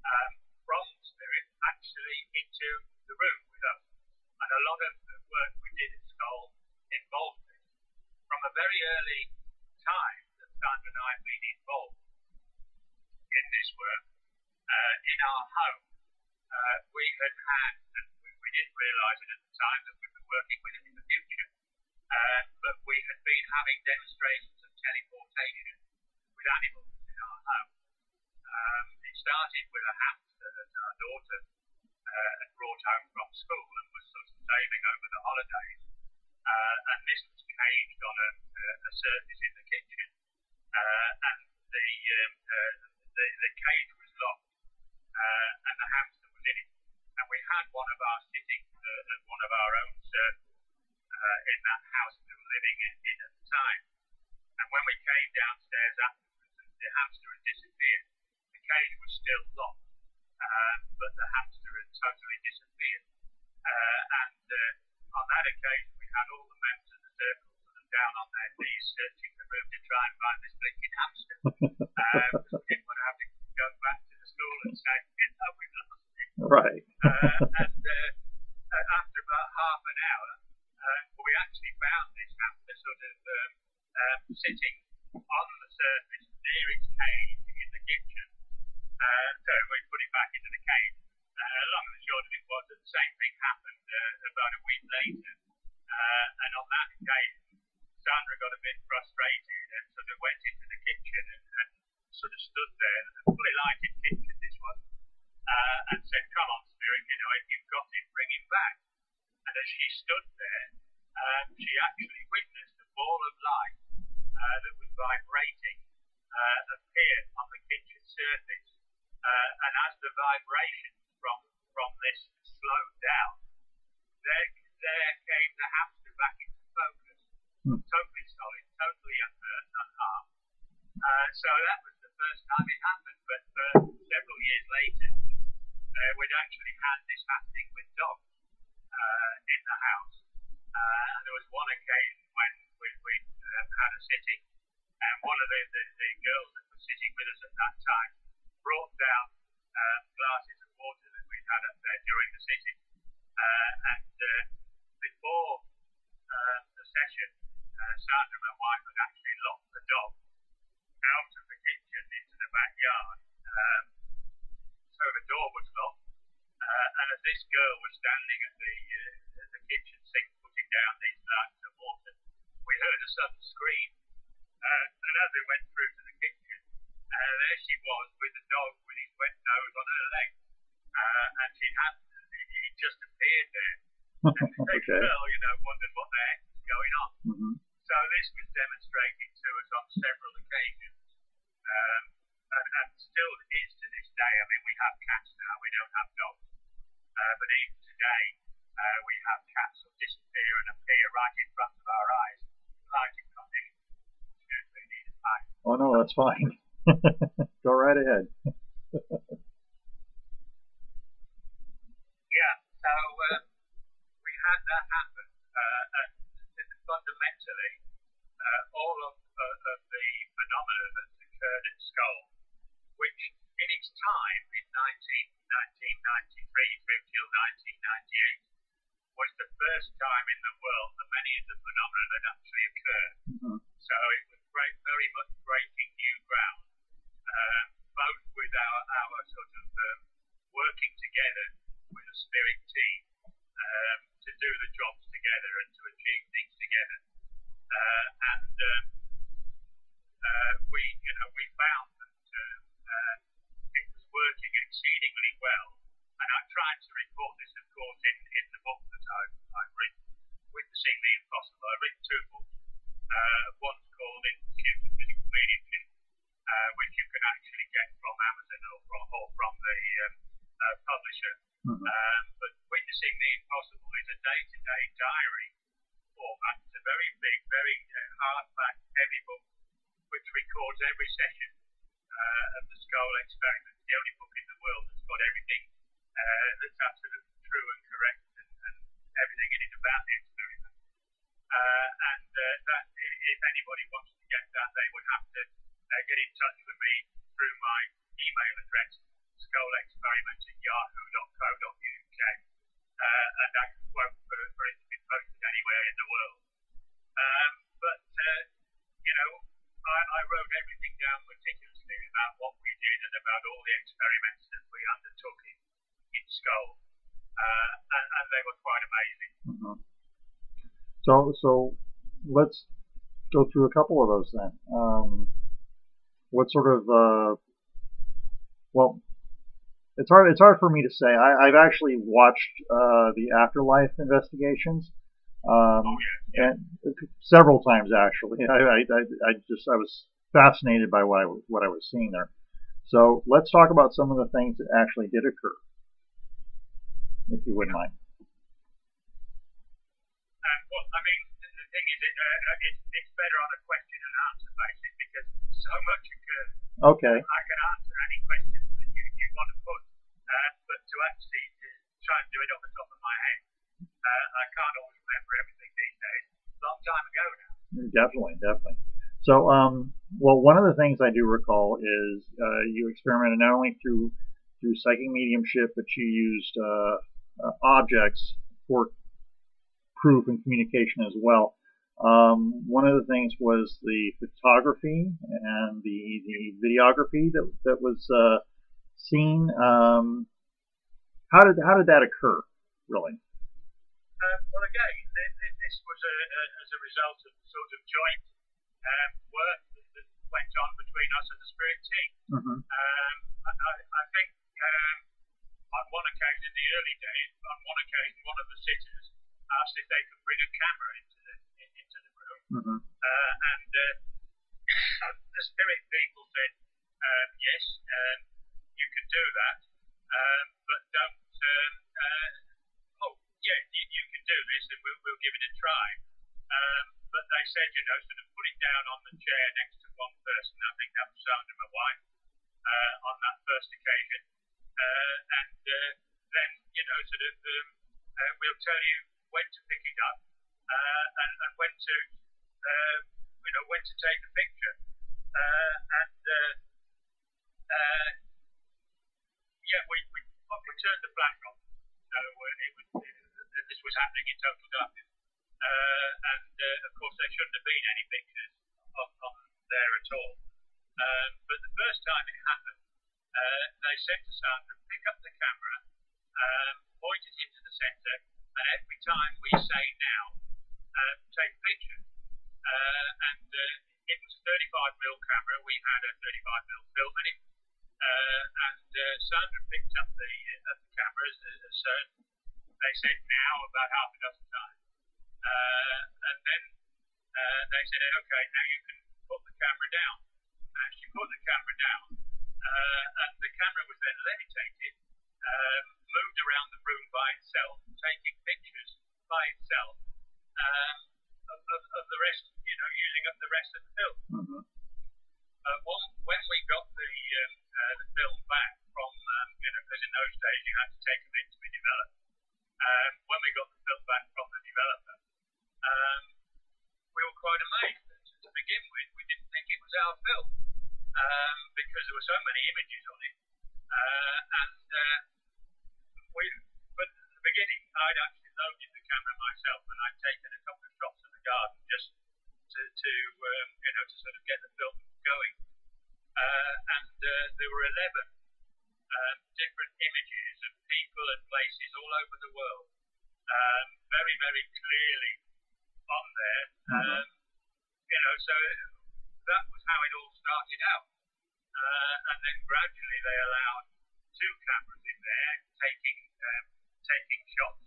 um, from spirit actually into the room with us. And a lot of the work we did at Scole involved this. From a very early time that Sandra and I have been involved in this work, uh, in our home, uh, we had had, and we, we didn't realise it at the time that we'd be working with it in the future, uh, but we had been having demonstrations of teleportation with animals in our home. Um, it started with a hamster that our daughter uh, had brought home from school and was sort of sailing over the holidays, uh, and this was caged on a, a surface in the kitchen, uh, and the, um, uh, the the cage was locked, uh, and the hamster was in it. And we had one of our sitting uh, at one of our own circles uh, in that house we were living in, in at the time. And when we came downstairs afterwards, the hamster had disappeared. The cage was still locked, uh, but the hamster had totally disappeared. Uh, and uh, on that occasion, we had all the members of the circle sort of down on their knees, searching the room to try and find this blinking hamster. Um, we didn't want to have to go back to the school and say, you know, we've lost it. Right. uh, and uh, after about half an hour, uh, we actually found this hamster sort of um, um, sitting on the surface near its cage in the kitchen. Uh, so we put it back into the cage. Uh, long and short of it was that the same thing happened uh, about a week later. Uh, and on that occasion, Sandra got a bit frustrated and sort of went into the kitchen and, and sort of stood there, a fully lighted kitchen this was, uh, and said, "Come on, Spirit, you know, if you've got him, bring him back." And as she stood there, uh, she actually witnessed a ball of light uh, that was vibrating uh, appear on the kitchen surface. Uh, and as the vibration from from this slowed down, there there came the hamster back into focus, hmm. totally solid, totally unhurt, unharmed. Uh, so that was the first time it happened, but uh, several years later, uh, we'd actually had this happening with dogs uh, in the house. Uh, and there was one occasion when we, we um, had a sitting, and one of the, the, the girls that was sitting with us at that time brought down um, glasses of water that we'd had up there during the sitting. Uh, and uh, before uh, the session, uh, Sandra, my wife, had actually locked the dog out of the kitchen into the backyard. Um, so the door was locked. Uh, and as this girl was standing at the, uh, at the kitchen sink putting down these glasses of water, we heard a sudden scream. Uh, and as we went through to the kitchen, uh, there she was with the dog with his wet nose on her leg. Uh, and she had, he just appeared there. And the okay. girl, you know, wondered what the heck was going on. Mm-hmm. So this was demonstrated to us on several occasions. Um, and, and still is to this day. I mean, we have cats now, we don't have dogs. Uh, but even today, uh, we have cats that disappear and appear right in front of our eyes. Lighting conditions. Oh no, that's fine. Go right ahead. Yeah, so uh, we had that happen, uh, and fundamentally, uh, all of, uh, of the phenomena that occurred at Scole, which in its time, in nineteen ninety-three through till nineteen ninety-eight, was the first time in the world that many of the phenomena that actually occurred. Mm-hmm. So it was very much breaking new ground, uh, both with our, our sort of um, working together with a spirit team um, to do the jobs together and to achieve things together. Uh, and um, uh, we, you know, we found that uh, uh, it was working exceedingly well. And I tried to report this, of course, in, in the book that I've, I've written, Witnessing the Impossible. I've written two books. Uh, one's called In Pursuit of Physical Mediumship, uh, which you can actually get from Amazon or from, or from the um, uh, publisher. Mm-hmm. um, but Witnessing the Impossible is a day-to-day diary format. It's a very big, very uh, hardback, heavy book, which records every session uh, of the Scole Experiments. The only book in the world that's got everything uh, that's absolutely true and correct and, and everything in it. Scole, uh, and, and they were quite amazing. Mm-hmm. So, so let's go through a couple of those then. Um, what sort of, uh, well, it's hard. It's hard for me to say. I, I've actually watched uh, the Afterlife Investigations. Um, oh yeah, yeah. And several times actually. I, I, I just I was fascinated by what I was, what I was seeing there. So let's talk about some of the things that actually did occur, if you wouldn't mind. Um, well, I mean, the thing is, it, uh, it's, it's better on a question and answer basis because so much occurred. Okay. I can answer any question that you, you want to put, uh, but to actually try and do it off the top of my head, uh, I can't always remember everything these days. Long time ago now. Definitely, definitely. So, um, well, one of the things I do recall is uh, you experimented not only through through psychic mediumship, but you used uh, uh, objects for proof and communication as well. Um, one of the things was the photography and the, the videography that that was uh, seen. Um, how did how did that occur, really? Uh, well, again, th th this was a, a, as a result of sort of joint. Um, work that went on between us and the spirit team. Mm-hmm. um, I, I think um, on one occasion in the early days, on one occasion one of the sitters asked if they could bring a camera into the in, into the room. Mm-hmm. uh, and uh, the spirit people said um, yes, um, you can do that, um, but don't um, uh, oh yeah you, you can do this and we'll, we'll give it a try. Um, but they said, you know, sort of put it down on the chair next to one person. I think that was Sandra, my wife, uh, on that first occasion. Uh, and uh, then, you know, sort of, um, uh, we'll tell you when to pick it up uh, and, and when to, uh, you know, when to take a picture. Uh, and, uh, uh, yeah, we, we, we turned the flash on. So uh, it was, it, this was happening in total darkness. Uh, and uh, of course there shouldn't have been any pictures of, of there at all. Um, but the first time it happened, uh, they said to Sandra, pick up the camera, um, point it into the centre, and every time we say now, uh, take a picture. Uh, and uh, it was a thirty-five millimeter camera, we had a thirty-five millimeter film in it, uh, and uh, Sandra picked up the, uh, the cameras, uh, so they said now about half a dozen times. Uh, and then uh, they said, okay, now you can put the camera down. And she put the camera down, uh, and the camera was then levitated, um, moved around the room by itself, taking pictures by itself um, of, of, of the rest, you know, using up the rest of the film. Mm-hmm. uh, well, when we got the, um, uh, the film back from, um, you know, because in those days you had to take them in to be developed, um, when we got the film back from the developer, Um, we were quite amazed. To begin with, we didn't think it was our film um, because there were so many images on it. Uh, and uh, we, but at the beginning, I'd actually loaded the camera myself, and I'd taken a couple of shots of the garden just to, to um, you know, to sort of get the film going. Uh, and uh, there were eleven um, different images of people and places all over the world, um, very, very clearly. On there, um, you know, so that was how it all started out, uh, and then gradually they allowed two cameras in there taking um, taking shots,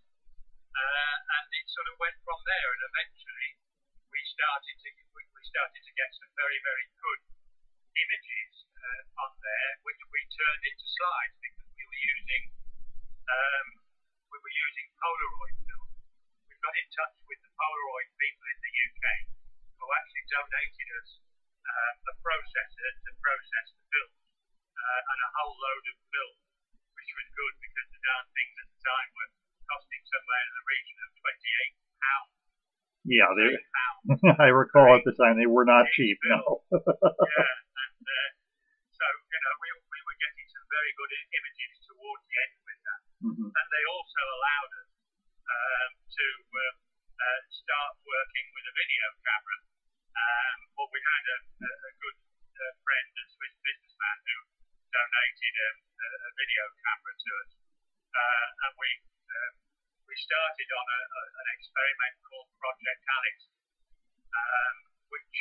uh, and it sort of went from there. And eventually, we started to we, we started to get some very very good images uh, on there, which we turned into slides because we were using um, we were using Polaroid film. Got in touch with the Polaroid people in the U K who actually donated us um, a processor to process the films uh, and a whole load of films, which was good because the darn things at the time were costing somewhere in the region of twenty-eight pounds. Yeah, they, pounds. I recall at the time they were not cheap. No. Yeah, and uh, so you know we we were getting some very good images towards the end with that, mm-hmm. and they also allowed us. Um, to um, uh, start working with a video camera. Um, well, we had a, a, a good uh, friend, a Swiss businessman, who donated um, a, a video camera to us. Uh, and we um, we started on a, a, an experiment called Project Alex, um, which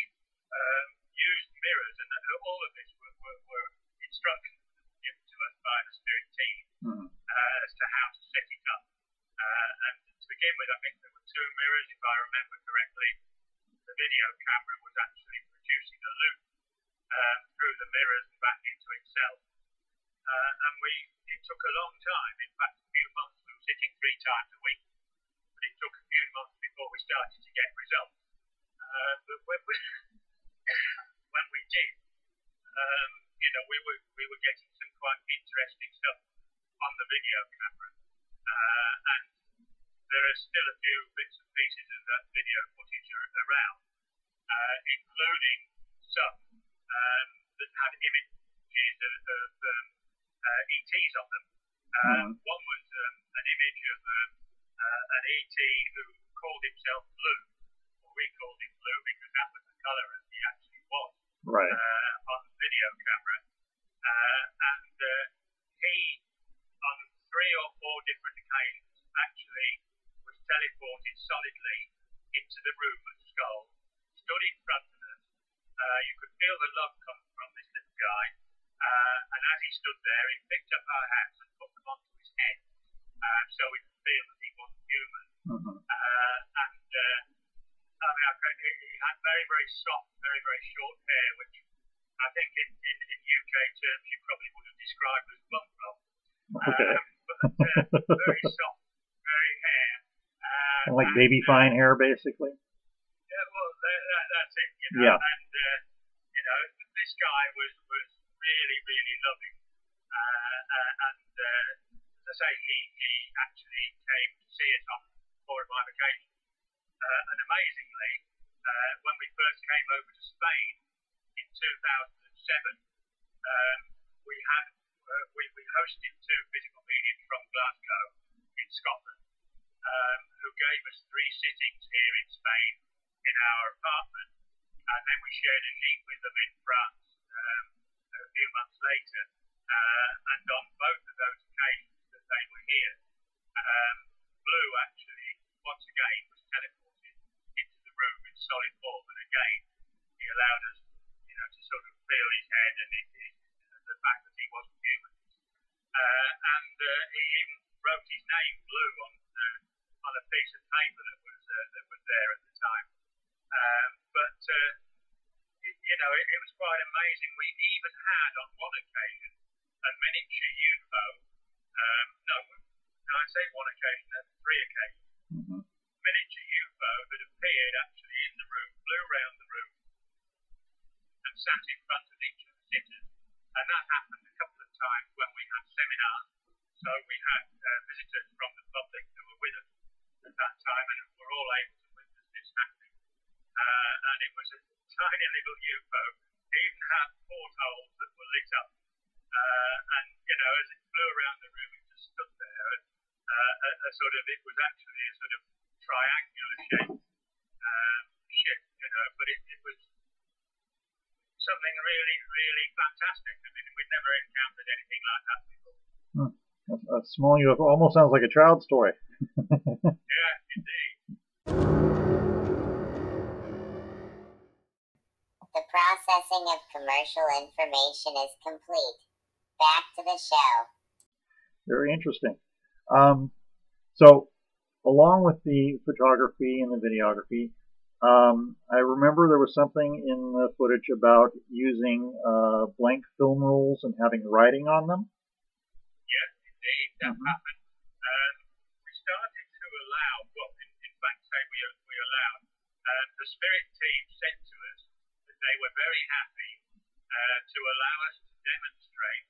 um, used mirrors, and all of this were, were, were instructions given to us by the spirit team mm-hmm. uh, as to how to set it up. Uh, and to begin with, I think there were two mirrors, if I remember correctly. The video camera was actually producing a loop um, through the mirrors and back into itself. Uh, and we, it took a long time, in fact a few months, we were sitting three times a week, but it took a few months before we started to get results. Uh, but when we, when we did, um, you know, we were, we were getting some quite interesting stuff on the video camera. Uh, and there are still a few bits and pieces of that video footage around, uh, including some um, that had images of, of um, uh, E Ts on them. Um, mm. One was um, an image of um, uh, an E T who called himself Blue, or we called him Blue because that was the colour as he actually was, right. uh, on the video camera. Uh, and uh, he, on three or four different occasions, actually was teleported solidly into the room at Scole, stood in front of us. Uh, you could feel the love come from this little guy. Uh, and as he stood there, he picked up our hands and put them onto his head, uh, so we could feel that he wasn't human. Mm-hmm. Uh, and uh, I mean, I could, he had very, very soft, very, very short hair, which I think in, in, in U K terms you probably would have described as blunt rock. Okay. Um, but uh, very soft, very hair. Uh, like and, baby fine hair, basically. Yeah, well, that, that, that's it. You know? Yeah. And uh, you know, this guy was was. really, really loving, uh, uh, and uh, as I say, he, he actually came to see us on four or five occasions, uh, and amazingly, uh, when we first came over to Spain in two thousand seven, um, we had uh, we, we hosted two physical mediums from Glasgow in Scotland, um, who gave us three sittings here in Spain in our apartment, and then we shared a sheet with them in France. Um, a few months later, uh, and on both of those occasions that they were here, um, Blue actually, once again, was teleported into the room in solid form, and again, he allowed us, you know, to sort of feel his head and his, his, the fact that he wasn't human. Uh, and uh, he even wrote his name, Blue, on uh, on a piece of paper that was uh, that was there at the time. Um, but uh, You know, it, it was quite amazing. We even had, on one occasion, a miniature U F O. Um, no, no, I say one occasion, that's three occasions. Mm-hmm. Miniature U F O that appeared actually in the room, flew around the room, and sat in front of each of the sitters. And that happened a couple of times when we had seminars. So we had uh, visitors from the public who were with us at that time, and were all able to witness this happening. Uh, and it was a tiny little U F O, even had portholes that were lit up. Uh, and, you know, as it flew around the room, it just stood there. And, uh, a, a sort of, it was actually a sort of triangular shaped um, ship, you know, but it, it was something really, really fantastic. I mean, we'd never encountered anything like that before. Hmm. A, a small U F O almost sounds like a child story. Yeah, indeed. The processing of commercial information is complete. Back to the show. Very interesting. Um, so, along with the photography and the videography, um, I remember there was something in the footage about using uh, blank film rolls and having writing on them. Yes, indeed, that mm-hmm. happened. Um, we started to allow, well, in, in fact, say we, we allowed, uh, the spirit team sent to us. They were very happy uh, to allow us to demonstrate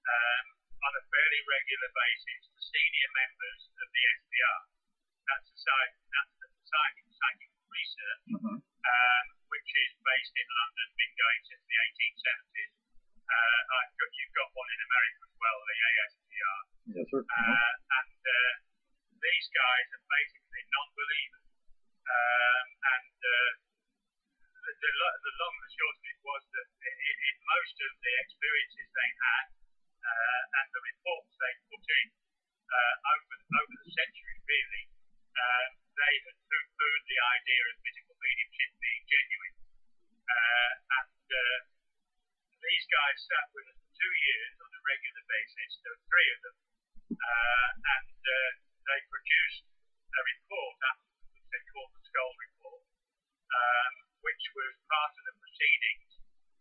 um, on a fairly regular basis to senior members of the S P R, that's Society, that's the Society for Psychical Research, mm-hmm. um, which is based in London, been going since the eighteen seventies. Uh, I've got, you've got one in America as well, the A S P R. Yes, sir. Uh, and uh, these guys are basically non-believers, um, and uh, The, the long and the short of it was that in, in most of the experiences they had uh, and the reports they put in uh, over the century, really, uh, they had poo-pooed the idea of physical mediumship being genuine. Uh, and uh, these guys sat with us for two years on a regular basis, there were three of them, uh, and uh, they produced a report, which they called the Scole Report, um, which was part of the proceedings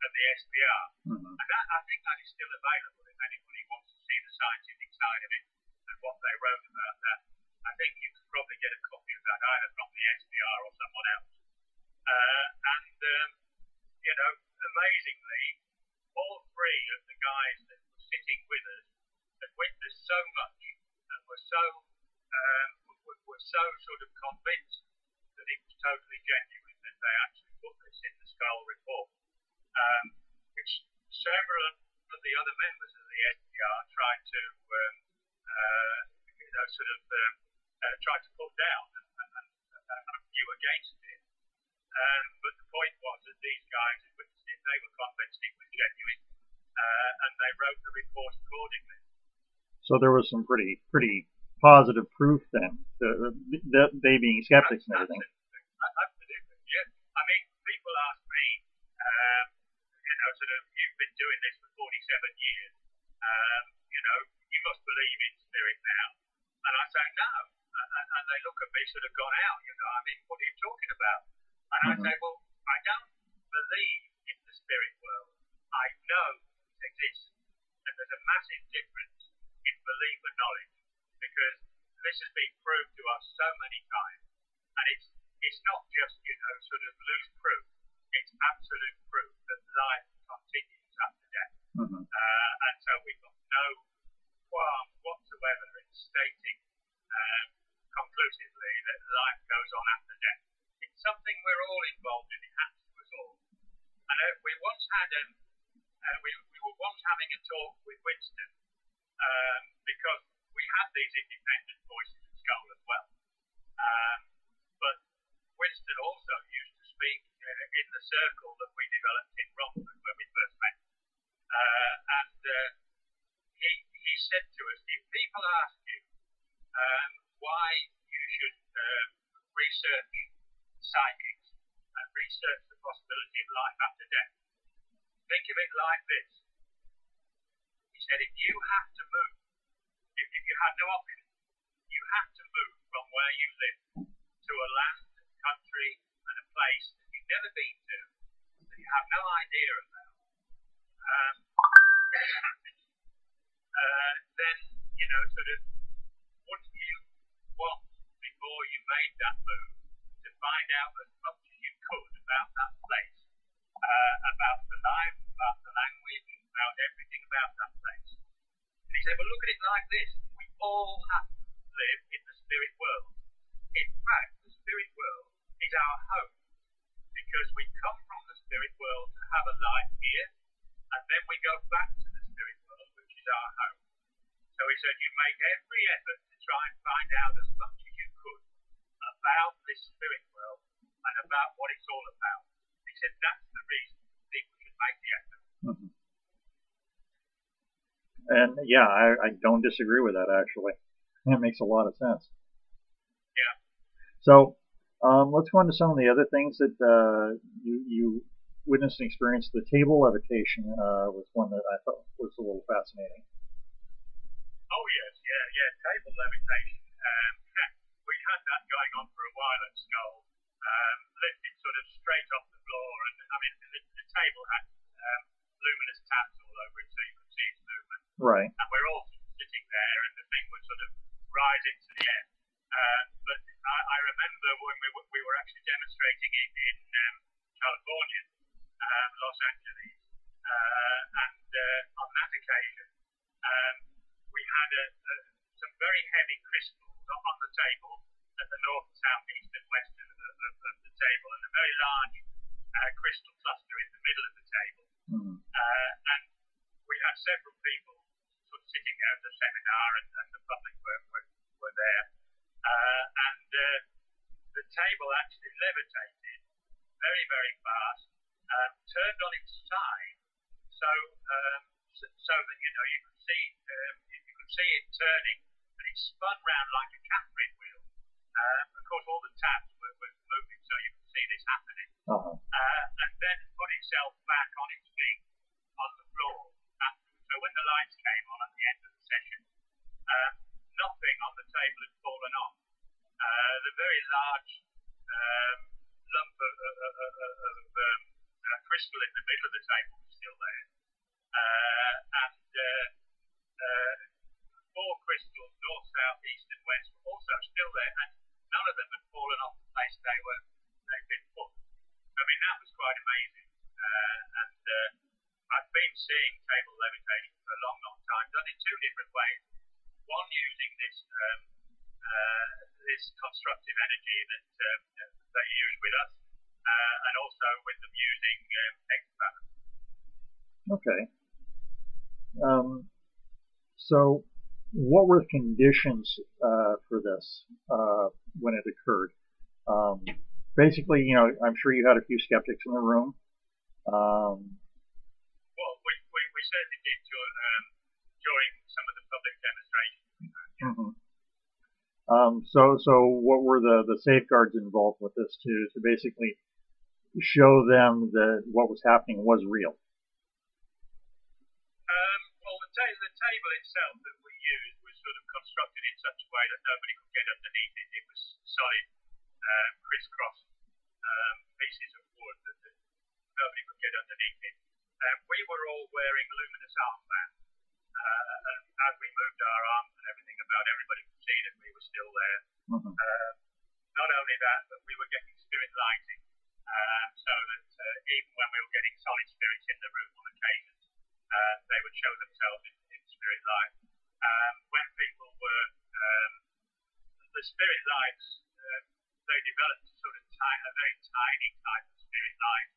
of the S P R. Mm-hmm. And that, I think that is still available if anybody wants to see the scientific side of it and what they wrote about that. I think you could probably get a copy of that either from the S P R or someone else. Uh, and, um, you know, amazingly, all three of the guys that were sitting with us had witnessed so much and were so, um, were, were so sort of convinced that it was totally genuine that they actually put this in the Scole Report. Um, which several of the other members of the S P R tried to, um, uh, you know, sort of um, uh, tried to put down and, and, and, and argue against it. Um, but the point was that these guys, if they were convinced it was genuine, uh, and they wrote the report accordingly. So there was some pretty, pretty positive proof then, the, the, they being skeptics and everything. Absolutely, yeah. I mean, people ask me, um, you know, sort of, you've been doing this for forty-seven years, um, you know, you must believe in spirit now. And I say, no. And, and they look at me sort of gone out, you know, I mean, what are you talking about? And mm-hmm. I say, well, I don't believe in the spirit world. I know it exists. And there's a massive difference in belief and knowledge, because this has been proved to us so many times. And it's, it's not just, you know, sort of loose proof. It's absolute proof that life continues after death. Mm-hmm. Uh, and so we've got no qualm whatsoever in stating um, conclusively that life goes on after death. It's something we're all involved in. It happens to us all. And uh, we once had, um, uh, we, we were once having a talk with Winston um, because we had these independent voices at Scole as well. Um, but Winston also used to speak in the circle that we developed in Romford when we first met. Uh, and uh, he, he said to us, if people ask you um, why you should uh, research psychics and research the possibility of life after death, think of it like this. He said, if you have to move, if, if you have no option, you have to move from where you live to a land, a country, and a place never been to, that you have no idea about, um, uh, then, you know, sort of, wouldn't you want, before you made that move, to find out as much as you could about that place, uh, about the life, about the language, about everything about that place? And he said, well, look at it like this. We all have to live in the spirit world. In fact, the spirit world is our home, because we come from the spirit world to have a life here, and then we go back to the spirit world, which is our home. So he said, you make every effort to try and find out as much as you could about this spirit world and about what it's all about. He said, that's the reason people should make the effort. Mm-hmm. And yeah, I, I don't disagree with that, actually. That makes a lot of sense. Yeah. So, Um, let's go on to some of the other things that uh, you, you witnessed and experienced. The table levitation uh, was one that I thought was a little fascinating. Oh, yes, yeah, yeah, table levitation. Um, yeah, we had that going on for a while at Scole. Um, lifted sort of straight off the floor, and I mean, the, the table had um, luminous tabs all over it, so you could see its movement. Right. And we're all sitting there, and the thing would sort of rise into the air. Uh, but I, I remember when we, w we were actually demonstrating it in um, California, um, Los Angeles, uh, and uh, on that occasion um, we had a, a, some very heavy crystals on the table at the north, south, east and west of, of, of the table, and a very large uh, crystal cluster in the middle of the table. Mm-hmm. uh, and we had several people sort of sitting there at the seminar, and, and the public were, were, were there. Uh, and uh, the table actually levitated very, very fast, um, turned on its side, so um, so that you know you could see um, you could see it turning and it spun round like a Catherine wheel. Um, of course, all the tabs were, were moving, so you could see this happening. Uh-huh. Uh, and then put itself back on its feet on the floor. So when the lights came on at the end of the session, uh, nothing on the table had fallen off. Uh, the very large um, lump of, of, of, of um, uh, crystal in the middle of the table was still there. Uh, and uh, uh, four crystals, north, south, east and west, were also still there, and none of them had fallen off the place they were, they'd been put. I mean, that was quite amazing. Uh, and uh, I've been seeing table levitation for a long, long time, done in two different ways. One, using this um, uh, this constructive energy that um, they use with us, uh, and also with them using um, experts. Okay. Um, so, what were the conditions uh, for this uh, when it occurred? Um, basically, you know, I'm sure you had a few skeptics in the room. Um, well, we, we, we certainly did during, um, during some of the public demonstrations. Mm-hmm. um, so, so what were the, the safeguards involved with this to, to basically show them that what was happening was real? Um, well, the, ta- the table itself that we used was sort of constructed in such a way that nobody could get underneath it. It was solid, um, crisscross um, pieces of wood that, that nobody could get underneath it. Um, we were all wearing luminous armbands, uh, and as we moved our arms and everything about, everybody could see that we were still there. Mm-hmm. Uh, not only that, but we were getting spirit lighting, uh, so that uh, even when we were getting solid spirits in the room on occasion, uh, they would show themselves in, in spirit light. Um, when people were, um, the spirit lights, uh, they developed sort of ti- a very tiny type of spirit light.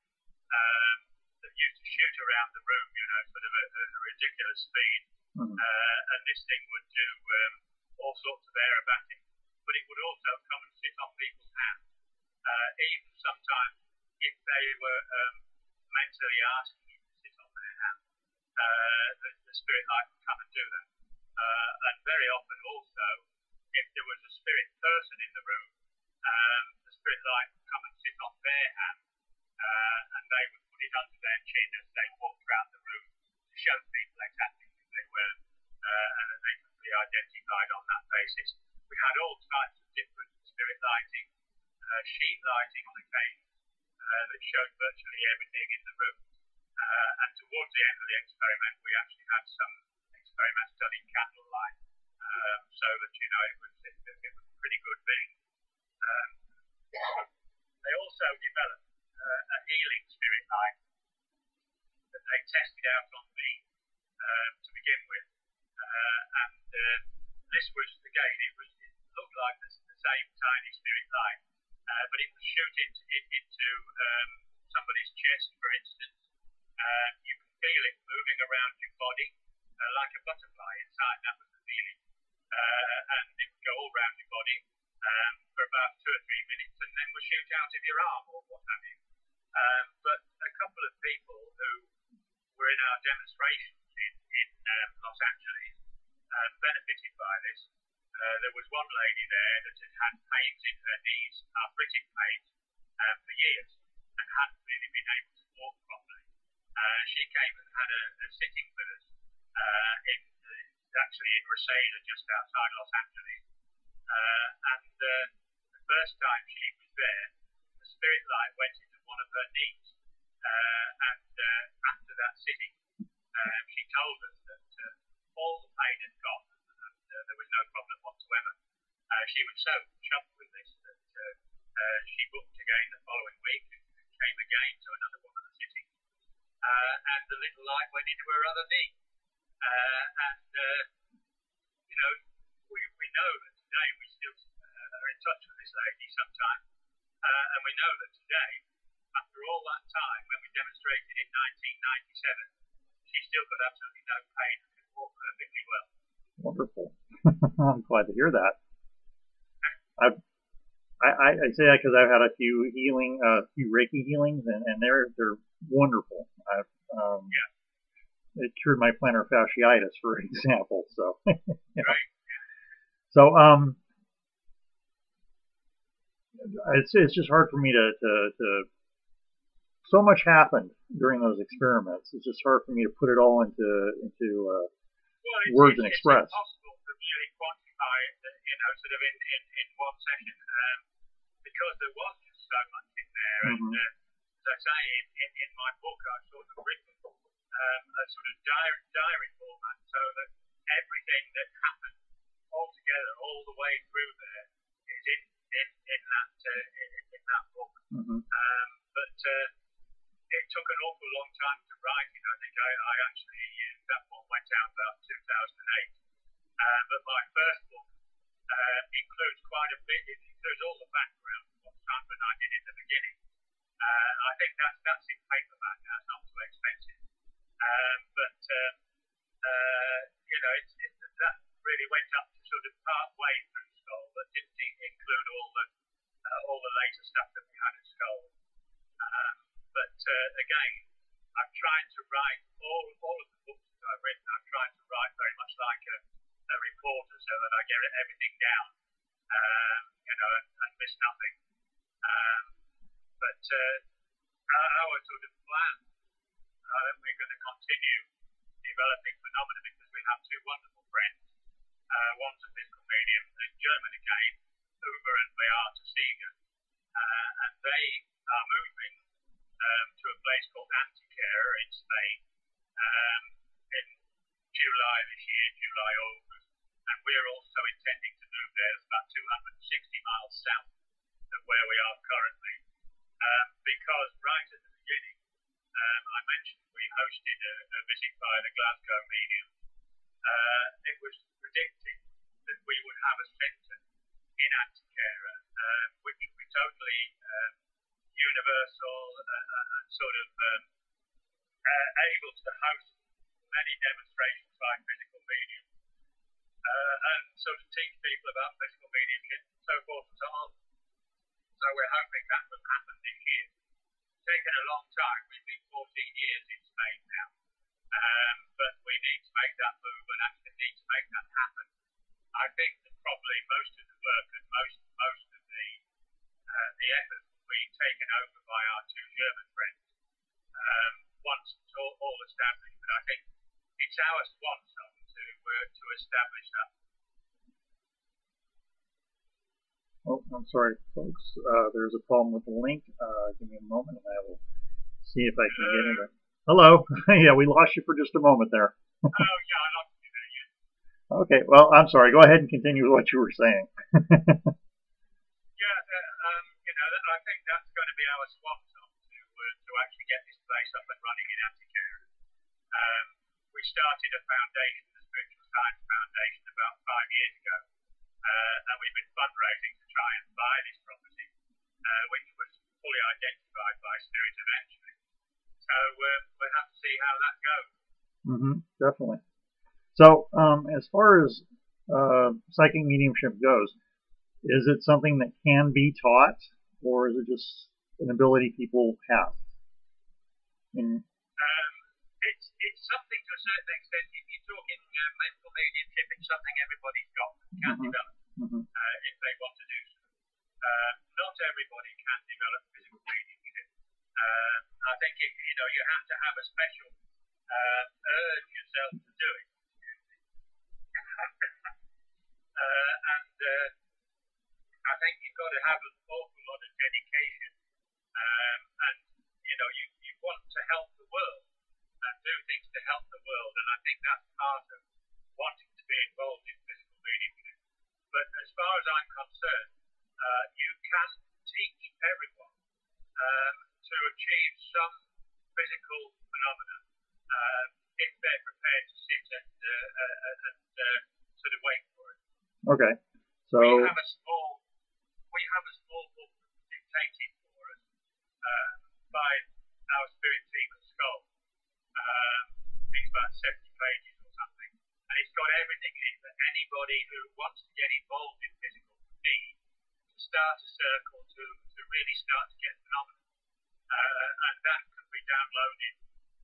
Um, that used to shoot around the room, you know, sort of a, a ridiculous speed. Mm-hmm. uh, and this thing would do um, all sorts of aerobatics, but it would also come and sit on people's hands. Uh, even sometimes, if they were um, mentally asking you to sit on their hand, uh, the, the spirit light would come and do that. Uh, and very often also, if there was a spirit person in the room, um, the spirit light would come and sit on their hand, uh, and they would under their chin as they walked around the room to show people exactly who they were, uh, and that they could be identified on that basis. We had all types of different spirit lighting, uh, sheet lighting on occasion, uh, that showed virtually everything in the room. Uh, and towards the end of the experiment, we actually had some experiments done in candlelight, um, so that, you know, it was, it, it was a pretty good thing. Um, they also developed Uh, a healing spirit light that they tested out on me uh, to begin with, uh, and uh, this was again it was it looked like the, the same tiny spirit light, uh, but it would shoot it, it, into um, somebody's chest, for instance. Uh, you could feel it moving around your body uh, like a butterfly inside. That was the feeling, uh, and it would go all around your body um, for about two or three minutes, and then would shoot out of your arm or what have you. Um, but a couple of people who were in our demonstrations in, in um, Los Angeles uh, benefited by this. Uh, there was one lady there that had had pains in her knees, arthritic pains, uh, for years, and hadn't really been able to walk properly. Uh, she came and had a, a sitting with us, uh, in, uh, actually in Reseda, just outside Los Angeles. Uh, and uh, the first time she was there, the spirit light went into one of her knees, uh, and uh, after that sitting, um, she told us that uh, all the pain had gone, and uh, there was no problem whatsoever. Uh, she was so shocked with this that uh, uh, she booked again the following week and came again to another one of the sittings, uh, and the little light went into her other knee, uh, and uh, you know, we we know that today we still uh, are in touch with this lady sometimes, uh, and we know that today, after all that time, when we demonstrated in nineteen ninety-seven, she still got absolutely no pain and could walk perfectly well. Wonderful. I'm glad to hear that. I've, I, I say that because I've had a few healing, a uh, few Reiki healings, and, and they're they're wonderful. I've, um, yeah. It cured my plantar fasciitis, for example. So. Right. So um, it's it's just hard for me to, to to so much happened during those experiments. It's just hard for me to put it all into into uh, well, words and express. It's impossible for me to quantify it, you know, sort of in, in, in one session, um, because there was just so much in there. Mm-hmm. And uh, as I say in, in, in my book, I've sort of written um, a sort of diary diary format so that everything that happened altogether, all the way through there, is in in, in that uh, in, in that book. Mm-hmm. Um, but uh, it took an awful long time to write it. I think I, I actually uh, that one went out about two thousand eight. Uh, but my first book uh, includes quite a bit. It includes all the background of time that I did in the beginning. Uh, I think that's that's in paperback. That's not too expensive. Um, but um, uh, you know, it's, it's that really went up to sort of part way through Scole, but didn't include all the uh, all the later stuff that we had at Scole. Um, but uh, again, I've tried to write all all of the books that I've written. I've tried to write very much like a, a reporter, so that I get everything down, um, you know, and, and miss nothing. Um, but uh, our sort of plan, I think we're going to continue developing phenomena because we have two wonderful friends. Uh, one's a physical medium in German again, Uber and Beata Seeger, uh, and they are moving um, to a place called Antequera in Spain um, in July this year, July, August, and we're also intending to move there. It's about two hundred sixty miles south of where we are currently, um, because right at the beginning, um, I mentioned we hosted a, a visit by the Glasgow medium. Uh, it was predicted that we would have a centre in Antequera, um, which would be totally um, universal and, and sort of um, uh, able to host many demonstrations by physical medium uh, and sort of teach people about physical mediumship and so forth and so on. So we're hoping that will happen this year. It's taken a long time. We've been fourteen years in Spain now. Um, but we need to make that move and actually need to make that happen. I think that probably most of the work and most most of the uh, the effort will be taken over by our two German friends um, once it's all, all established. But I think it's our swan song to uh, to establish that. Oh, I'm sorry, folks. Uh, there's a problem with the link. Uh, give me a moment, and I will see if I can uh, get into it. Hello. Yeah, we lost you for just a moment there. Oh, yeah, I lost you there, yeah. Okay, well, I'm sorry. Go ahead and continue with what you were saying. Yeah, uh, um, you know, I think that's going to be our swan song to, uh, to actually get this place up and running in Antequera. Um, we started a foundation, the Spiritual Science Foundation, about five years ago, uh, and we've been fundraising to try and buy this property, uh, which was fully identified by Spirit eventually. So we'll, we'll have to see how that goes. Mm-hmm, definitely. So um, as far as uh, psychic mediumship goes, is it something that can be taught, or is it just an ability people have? And um, it's, it's something to a certain extent. If you're talking uh, mental mediumship, it's something everybody's got and can mm-hmm. develop mm-hmm. uh, if they want to do so. Uh, not everybody can develop physical mediumship. Uh, I think it, you know, you have to have a special uh, urge yourself to do it. uh, and uh, I think you've got to have an awful lot of dedication. Um, and, you know, you, you want to help the world and do things to help the world. And I think that's part of wanting to be involved in physical mediumship. But as far as I'm concerned, uh, you can teach everyone Um, to achieve some physical phenomena um, if they're prepared to sit and, uh, uh, and uh, sort of wait for it. Okay. So we have a small, we have a small book dictated for us uh, by our spirit team at Scole. Um, I think it's about seventy pages or something, and it's got everything in it that anybody who wants to get involved in physical needs. Start a circle to, to really start to get phenomena, uh, and that can be downloaded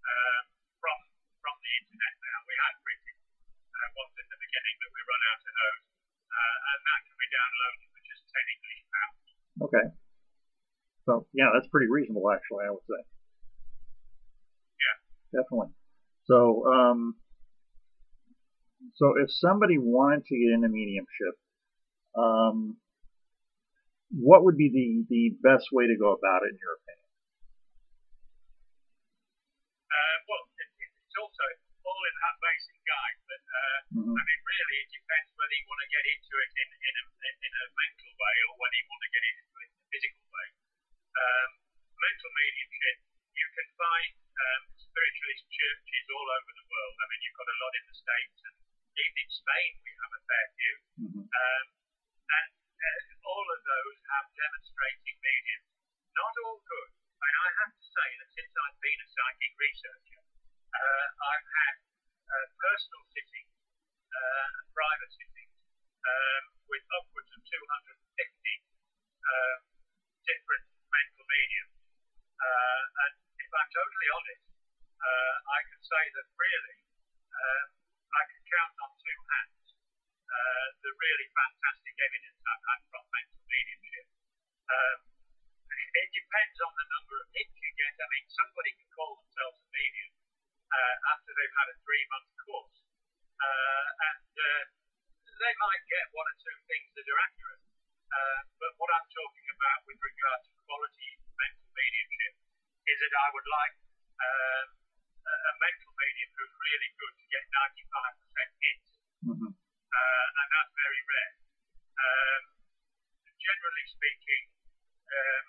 um, from from the internet now. We had printed uh, ones in the beginning, but we run out of those, uh, downloads, which is technically half. Okay. So, yeah, that's pretty reasonable, actually, I would say. Yeah. Definitely. So, um, so if somebody wanted to get into mediumship, um, what would be the, the best way to go about it, in your opinion? Uh, well, it, it's also all in that basic guide, but uh, mm-hmm. I mean, really, it depends whether you want to get into it in, in, a, in a mental way or whether you want to get into it in a physical way. Um, mental mediumship, you can find um, spiritualist churches all over the world. I mean, you've got a lot in the States, and even in Spain we have a fair few. Mm-hmm. um, and uh, all of those have demonstrating mediums. Not all good. I mean, I have to say that since I've been a psychic researcher, uh, I've had uh, personal sittings, uh, private sittings, um, with upwards of two hundred fifty um, different mental mediums. Uh, and if I'm totally honest, uh, I can say that really um, I can count on two hands uh, the really fantastic evidence I've had from mental mediumship. Um, it depends on the number of hits you get. I mean, somebody can call themselves a medium uh, after they've had a three-month course. Uh, and uh, they might get one or two things that are accurate. Uh, but what I'm talking about with regard to quality mental mediumship is that I would like um, a mental medium who's really good to get ninety-five percent hits. Mm-hmm. uh, and that's very rare. Um, generally speaking, um,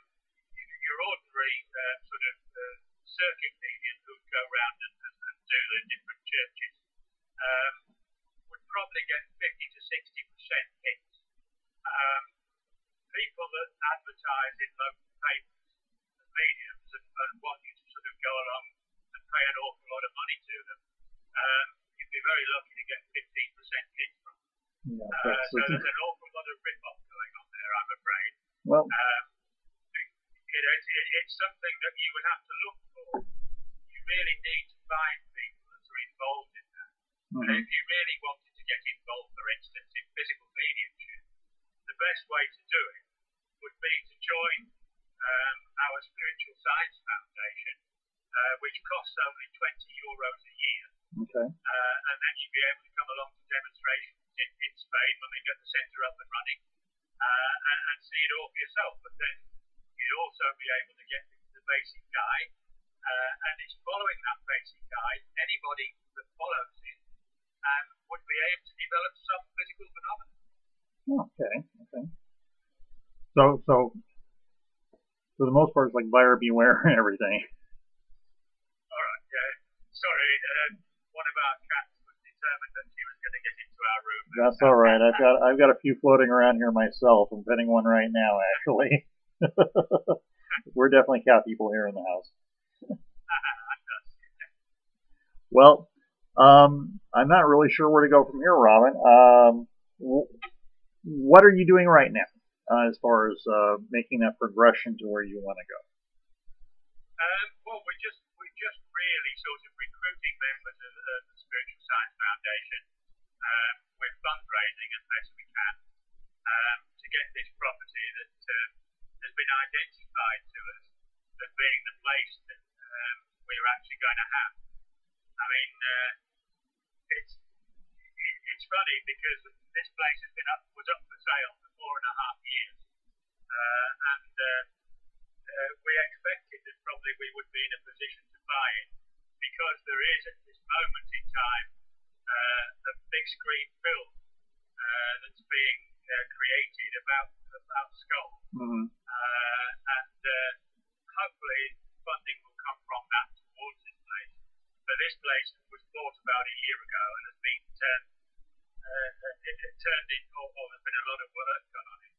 your ordinary uh, sort of uh, circuit medium who'd go around and, and do the different churches um, would probably get fifty to sixty percent hits. Um, people that advertise in local papers as mediums and, and want you to sort of go along and pay an awful lot of money to them, um, you'd be very lucky to get fifteen percent hits from them. Yeah, uh, so there's an awful lot of rip-off going on there, I'm afraid. Well, um, it, it, it, it's something that you would have to look for. You really need to find people that are involved in that. Mm-hmm. And if you really wanted to get involved, for instance, in physical mediumship, the best way to do it would be to join um, our Spiritual Science Foundation, uh, which costs only twenty euros a year. Okay. Uh, and then you'd be able to come along to demonstrations in, in Spain when they get the centre up and running uh, and, and see it all for yourself. But then you'd also be able to get the basic guide. Uh, and it's following that basic guide, anybody that follows it um, would be able to develop some physical phenomena. Okay, okay. So, so, for the most part, it's like buyer beware and everything. All right, yeah. Sorry, uh, one of our cats was determined that she was going to get into our room. That's all right. I've got, I've got a few floating around here myself. I'm petting one right now, actually. We're definitely cat people here in the house. Well, um, I'm not really sure where to go from here, Robin. Um, What are you doing right now uh, as far as uh, making that progression to where you want to go? Um, well, we're just, we're just really sort of recruiting members of the, the Spiritual Science Foundation. Um, we're fundraising as best we can um, to get this property that um, has been identified to us as being the place that um, we're actually going to have. I mean, uh, it's, it, it's funny because this place has been up, was up for sale for four and a half years, uh, and uh, uh, we expected that probably we would be in a position to buy it because there is at this moment in time uh, a big screen film uh, that's being uh, created about about Scole, mm-hmm. uh, and uh, hopefully funding will come from that towards this place. But this place was bought about a year ago and has been turned. Uh, it, it turned in, or, or there's been a lot of work done on it.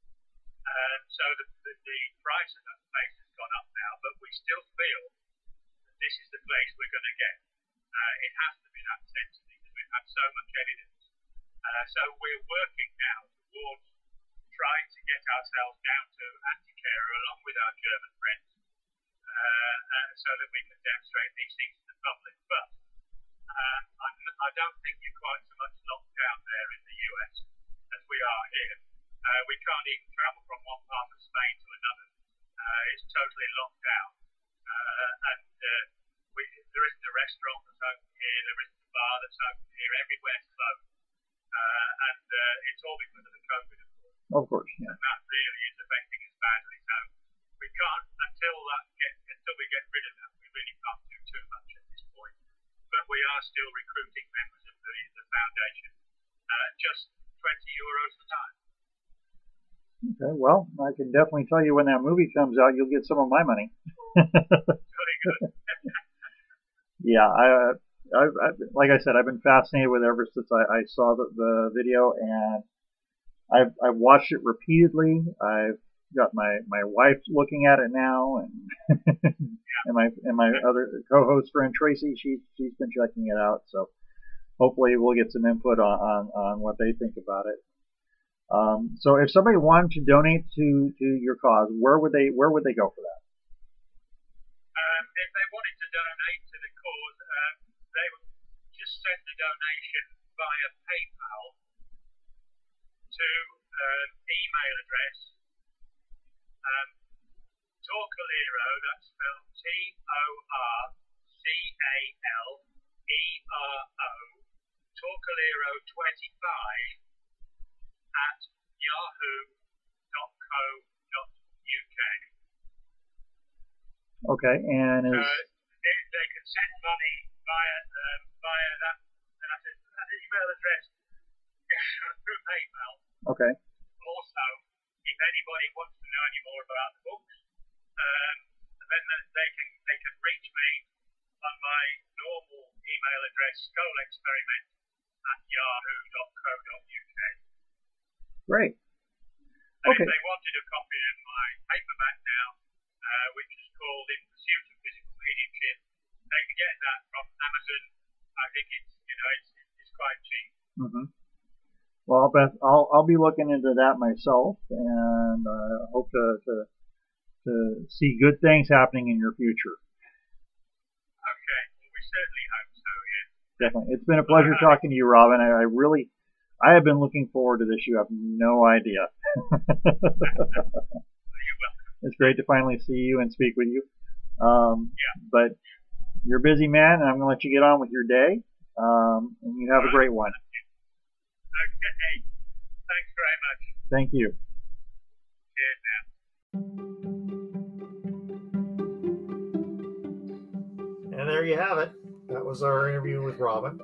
Um, so the, the, the price of that place has gone up now, but we still feel that this is the place we're going to get. Uh, it has to be that sensitive because we've had so much evidence. Uh, so we're working now towards trying to get ourselves down to Antiquera along with our German friends uh, uh, so that we can demonstrate these things to the public. But Uh, I, I don't think you're quite so much locked down there in the U S as we are here. Uh, we can't even travel from one part of Spain to another. Uh, it's totally locked down. Uh, and uh, we, there isn't a restaurant that's open here, there isn't a bar that's open here, everywhere's closed. Uh, and uh, it's all because of the COVID, of course. Of course, yeah. And that really is affecting us badly. So we can't, until, that get, until we get rid of that, we really can't do too much at this point. But we are still recruiting members of the, the foundation, uh, just twenty euros a time. Okay, well, I can definitely tell you when that movie comes out, you'll get some of my money. Yeah, I, I, I, like I said, I've been fascinated with it ever since I, I saw the, the video, and I've, I've watched it repeatedly. I've got my, my wife looking at it now, and and my and my other co-host friend Tracy, she she's been checking it out. So hopefully we'll get some input on on, on what they think about it. Um, so if somebody wanted to donate to, to your cause, where would they where would they go for that? Um, if they wanted to donate to the cause, um, they would just send the donation via PayPal to an email address um, Torcalero, that's spelled T O R C A L E R O, Torcalero twenty-five at yahoo dot co dot U K. Okay, and is... Uh, they, they can send money via um, via that, that, that email address through PayPal. Okay. Also, if anybody wants to know any more about the books, um, then they can they can reach me on my normal email address, Scole Experiment at yahoo dot co dot U K. Great. And okay. If they wanted a copy of my paperback now, uh, which is called In Pursuit of Physical Mediumship, they can get that from Amazon. I think it's, you know, it's, it's quite cheap. Mm-hmm. Well, Beth, I'll I'll be looking into that myself, and uh, hope to, to to see good things happening in your future. Okay. Well, we certainly hope so. Yeah. Definitely. It's been a pleasure uh, talking to you, Robin. I, I really. I have been looking forward to this. You have no idea. It's great to finally see you and speak with you. Um, yeah. But you're a busy man, and I'm going to let you get on with your day. Um, and you have All a great right. one. Okay. Thanks very much. Thank you. Cheers now. And there you have it. That was our interview with Robin.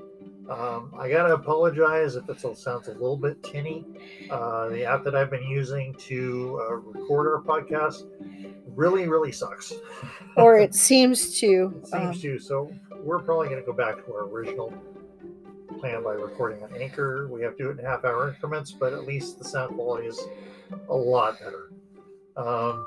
Um, I gotta apologize if it sounds a little bit tinny. Uh, the app that I've been using to uh, record our podcast really, really sucks. Or it seems to. It seems um, to. So we're probably gonna go back to our original plan by recording on Anchor. We have to do it in half hour increments, but at least the sound quality is a lot better. Um,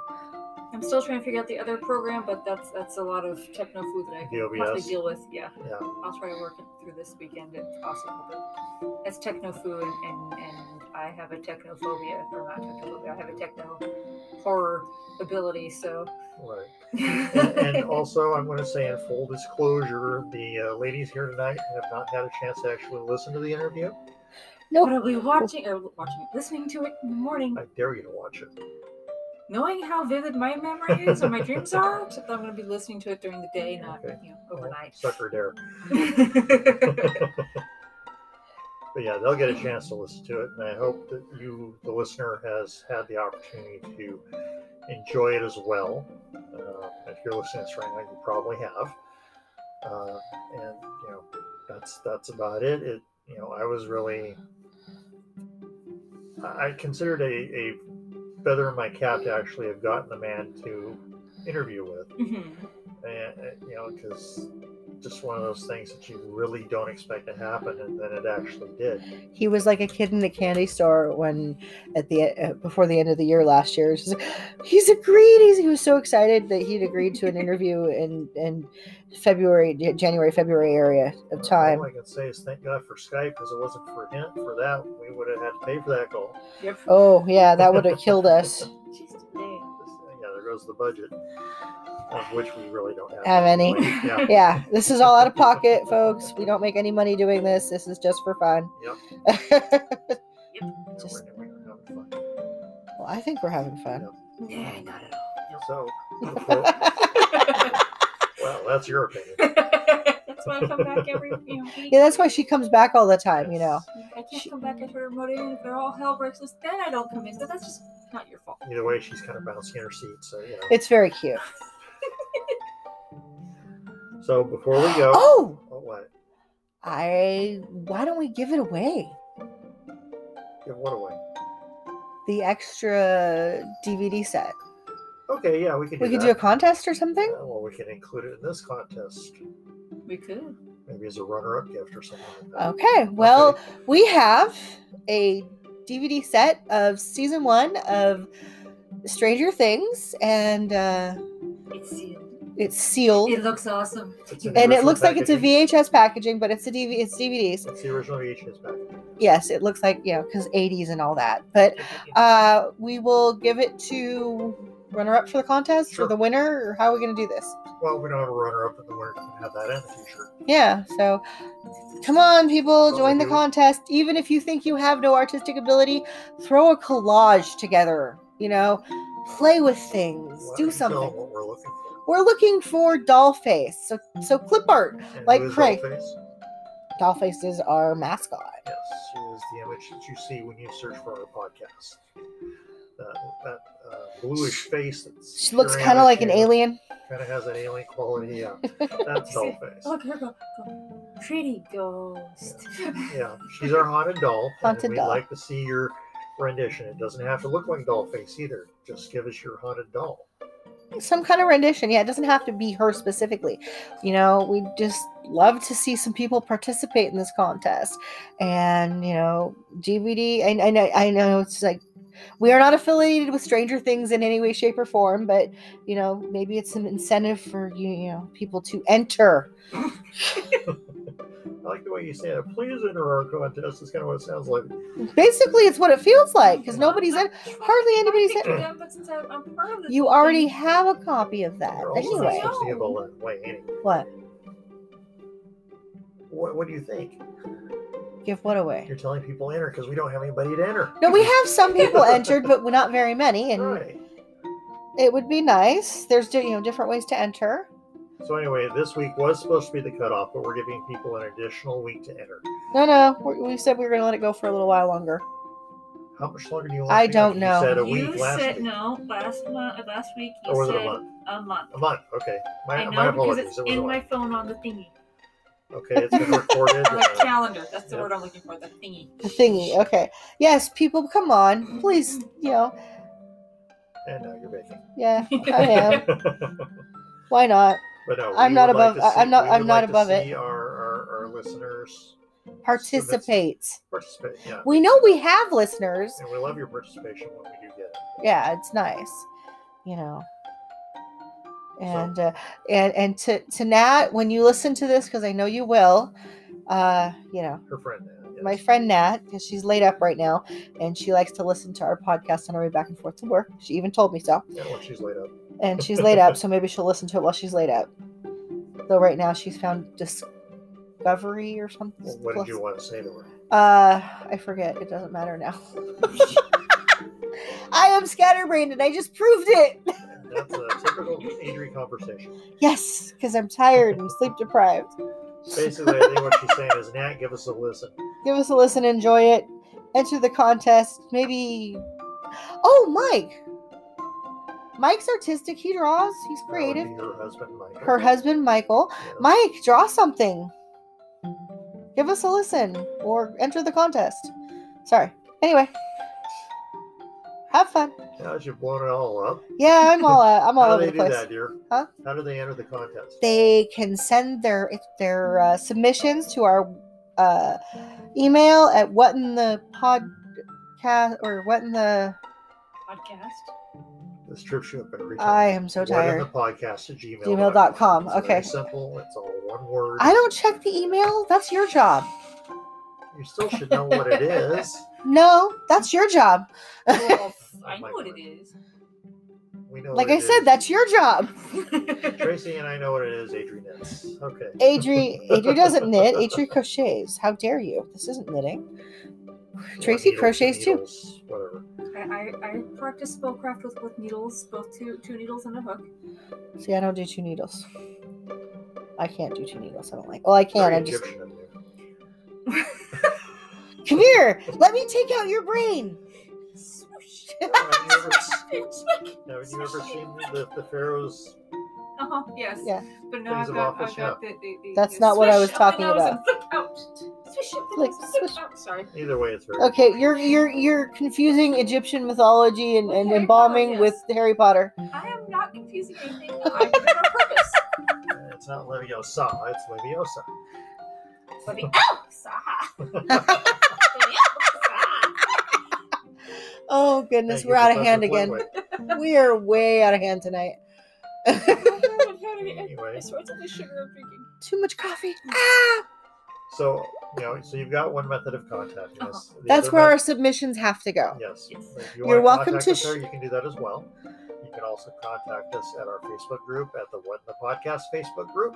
I'm still trying to figure out the other program, but that's that's a lot of techno food that I can possibly deal with. Yeah. yeah. I'll try to work it through this weekend. It's awesome. But that's techno food, and, and I have a technophobia, or not technophobia, I have a techno horror ability, so. Right. and, and also, I'm going to say in full disclosure, the uh, ladies here tonight have not had a chance to actually listen to the interview. No, nope. But I'll be watching, or watching it, listening to it in the morning. I dare you to watch it. Knowing how vivid my memory is or my dreams are, except I'm going to be listening to it during the day, not okay. you know, overnight. Oh, sucker dare. But yeah, they'll get a chance to listen to it, and I hope that you, the listener, has had the opportunity to enjoy it as well. Uh, if you're listening to this right now, you probably have. Uh, and you know, that's that's about it. It, you know, I was really, I considered a a. feather in my cap to actually have gotten the man to interview with, mm-hmm. and you know, because just one of those things that you really don't expect to happen, and then it actually did. He was like a kid in the candy store when, at the uh, before the end of the year last year, he's, like, he's agreed. He's, he was so excited that he'd agreed to an interview in in February, January, February area of time. All I can say is thank God for Skype, because it wasn't for him for that, we would have had to pay for that call. Yep. Oh yeah, that would have killed us. Yeah, there goes the budget, of which we really don't have, have any. Yeah. Yeah, this is all out of pocket, folks. We don't make any money doing this. This is just for fun. Yep. Yep. Just... Yeah, we're, we're having fun. I think we're having fun. Yeah, not at all. So, well, that's your opinion. That's why I come back every you know, week. Yeah, that's why she comes back all the time, you know. I can't she, come back at her remote in if they're all hell breaks loose. Then I don't come in, but that's just not your fault. Either way, she's kind of bouncing her seat, so, you know. It's very cute. So, before we go. Oh! Oh, what? I. Why don't we give it away? Give what away? The extra D V D set. Okay, yeah, we could do We could that. do a contest or something? Yeah, well, we can include it in this contest. We could. Maybe as a runner-up gift or something like that. Okay, well, okay. We have a D V D set of season one of Stranger Things, and uh, it's sealed. It's sealed. It looks awesome. And it looks packaging. like it's a V H S packaging, but it's a D V- it's D V Ds. It's the original V H S packaging. Yes, it looks like, you know, because eighties and all that. But uh, we will give it to runner-up for the contest, sure. for the winner, or how are we going to do this? Well, we don't have a runner-up, but the winner can have that in the future. Yeah, so come on, people, join the contest. Even if you think you have no artistic ability, throw a collage together, you know? Play with things. Well, do something. That's what we're looking for. We're looking for Dollface, so so clip art, and like Craig. Dollface? Dollface is our mascot. Yes, she is the image that you see when you search for our podcast. That, that uh, bluish face. That's she looks kind of like an alien. Kind of has an alien quality, yeah. That's Dollface. Look, her go, go. Pretty ghost. Yeah. yeah, she's our haunted doll. Haunted and we'd doll. We'd like to see your rendition. It doesn't have to look like Dollface either. Just give us your haunted doll. Some kind of rendition. Yeah, it doesn't have to be her specifically. You know, we just love to see some people participate in this contest. And, you know, D V D, I, I know I know it's like, we are not affiliated with Stranger Things in any way, shape, or form, but, you know, maybe it's an incentive for, you, you know, people to enter. I like the way you say it. Please enter our contest. It's kind of what it sounds like. Basically, it's what it feels like because nobody's in. Hardly anybody's in. But since I'm, I'm part of this you already thing. have a copy of that anyway. What? What? What do you think? Give what away? You're telling people enter because we don't have anybody to enter. No, we have some people entered, but not very many. And right. It would be nice. There's you know different ways to enter. So anyway, this week was supposed to be the cutoff, but we're giving people an additional week to enter. No, no. We said we were going to let it go for a little while longer. How much longer do you want I to don't know. You said a you week last said, week. No, last, month, last week you or was said it a, month? a month. A month, okay. My, I know, my because apologies. It's it was in my phone on the thingy. Okay, it's been recorded. On the calendar. That's the yep. word I'm looking for, the thingy. The thingy, okay. Yes, people, come on. Please, you know. And now you're baking. Yeah, I am. Why not? But no, I'm not above. Like see, I'm not. I'm not like above to see it. Our, our, our listeners participate. So participate. Yeah. We know we have listeners, and we love your participation when we do get it. Yeah, it's nice, you know. And so. uh, and and to to Nat, when you listen to this, because I know you will, uh, you know, her friend Nat, yes. my friend Nat, because she's laid up right now, and she likes to listen to our podcast on her way back and forth to work. She even told me so. Yeah, well, she's laid up. And she's laid up, so maybe she'll listen to it while she's laid up. Though right now she's found discovery or something. Well, what Plus, did you want to say to her? Uh, I forget. It doesn't matter now. I am scatterbrained, and I just proved it. That's a typical Adri conversation. Yes, because I'm tired and sleep deprived. Basically, I think what she's saying is, Nat, give us a listen. Give us a listen. Enjoy it. Enter the contest. Maybe. Oh, Mike. Mike's artistic. He draws. He's creative. Her husband, Michael. Her husband, Michael. Yeah. Mike, draw something. Give us a listen or enter the contest. Sorry. Anyway, have fun. Gosh, you've blown it all up. Yeah, I'm all. Uh, I'm all over the place. How do they do that, dear? Huh? How do they enter the contest? They can send their their uh, submissions to our uh, email at what in the podcast or what in the podcast. This trip ship every time. I am so tired. What in the podcast at gmail. gmail dot com. It's okay. Very simple. It's all one word. I don't check the email. That's your job. You still should know what it is. No, that's your job. Well, I know what it is. We know. Like I said, is. That's your job. Tracy and I know what it is. Adri knits. Okay. Adri, Adri doesn't knit. Adri crochets. How dare you? This isn't knitting. Tracy crochets too. Whatever. I, I, I practice spellcraft with, with needles, both two two needles and a hook. See, I don't do two needles. I can't do two needles. I don't like. Well, I can. I just. Come here. Let me take out your brain. Have you ever, have you ever seen the, the pharaohs? Uh huh. Yes. Yeah. But no, I've got, I've got the, the, the, that's the not what I was talking about. Like, sorry. Either way, it's very okay. You're you're you're confusing Egyptian mythology and, and Harry embalming Potter, yes. with Harry Potter. I am not confusing anything. I did it on purpose. It's not Leviosa. It's Leviosa. Leviosa. Oh goodness, we're out of hand again. We are way out of hand tonight. Anyway. I swear it's only sugar I'm drinking. Too much coffee. Ah! So, you know, so you've got one method of contacting us. Uh-huh. That's where method, our submissions have to go. Yes. yes. If you You're want to welcome to. Sh- us there, you can do that as well. You can also contact us at our Facebook group, at the What in the Podcast Facebook group,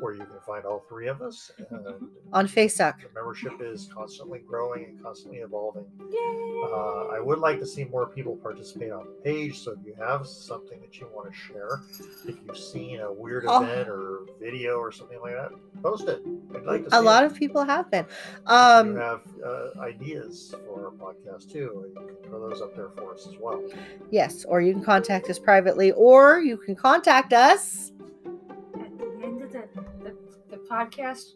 where you can find all three of us. And on Facebook. The membership is constantly growing and constantly evolving. Yay! Uh, I would like to see more people participate on the page, so if you have something that you want to share, if you've seen a weird oh. event or video or something like that, post it. I'd like to see a lot it. of people have been. Um, you have uh, ideas for our podcast, too. You can throw those up there for us as well. Yes, or you can contact Contact us privately, or you can contact us at the end of the, the, the podcast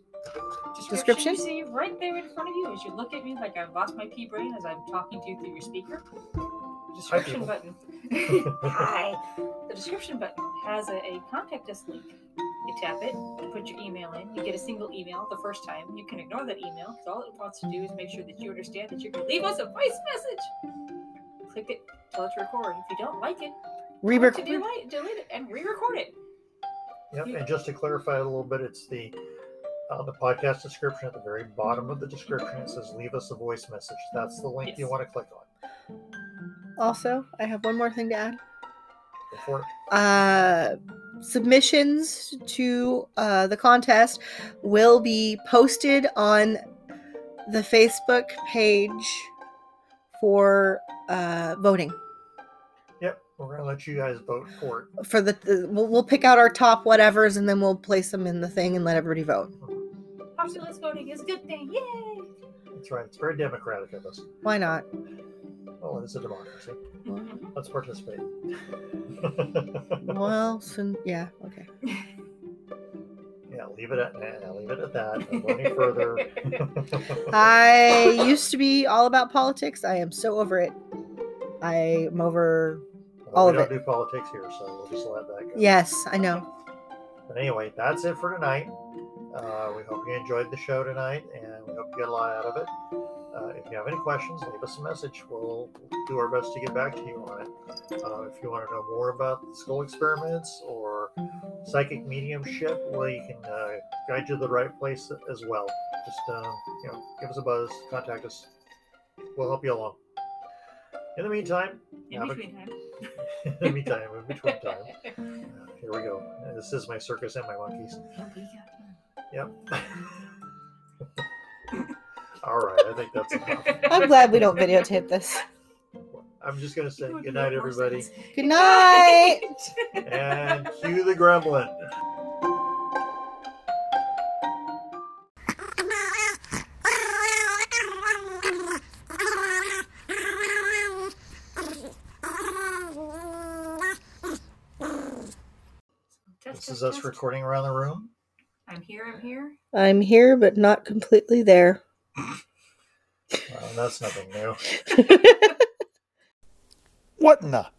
description. description. You see right there in front of you as you look at me like I've lost my pea brain as I'm talking to you through your speaker. The description Hi, button. Hi. The description button has a, a contact us link. You tap it, you put your email in, you get a single email the first time. You can ignore that email because all it wants to do is make sure that you understand that you can leave us a voice message. Click it, tell it to record. If you don't like it, re-rec- to delete, delete it and re-record it. Yep, you- and just to clarify a little bit, it's the uh, the podcast description at the very bottom of the description. It says, leave us a voice message. That's the link yes. you want to click on. Also, I have one more thing to add. Go for it. Uh, submissions to uh, the contest will be posted on the Facebook page for uh, voting. Yep, we're going to let you guys vote for it. For the, the we'll, we'll pick out our top whatevers and then we'll place them in the thing and let everybody vote. Populist voting is a good thing. Yay! That's right. It's very democratic of us. Why not? Well, it's a democracy. Mm-hmm. Let's participate. Well, soon, yeah, okay. Yeah, leave it at nah, leave it at that. I'm going further. I used to be all about politics. I am so over it. I'm over well, all of it. We don't do politics here, so we'll just let that go. Yes, I know. But anyway, that's it for tonight. Uh, we hope you enjoyed the show tonight, and we hope you get a lot out of it. Uh, if you have any questions, leave us a message. We'll do our best to get back to you on it. Uh, if you want to know more about the Scole Experiments or psychic mediumship, well, you can uh, guide you to the right place as well. Just uh, you know, give us a buzz, contact us. We'll help you along. In the meantime, in between a... time, in the meantime, in between time. Uh, here we go. This is my circus and my monkeys. Yep. All right, I think that's enough. I'm glad we don't videotape this. I'm just going to say good night, everybody. Good night! And cue the gremlin. This is us recording around the room. I'm here, I'm here. I'm here, but not completely there. Well, that's nothing new. What in the?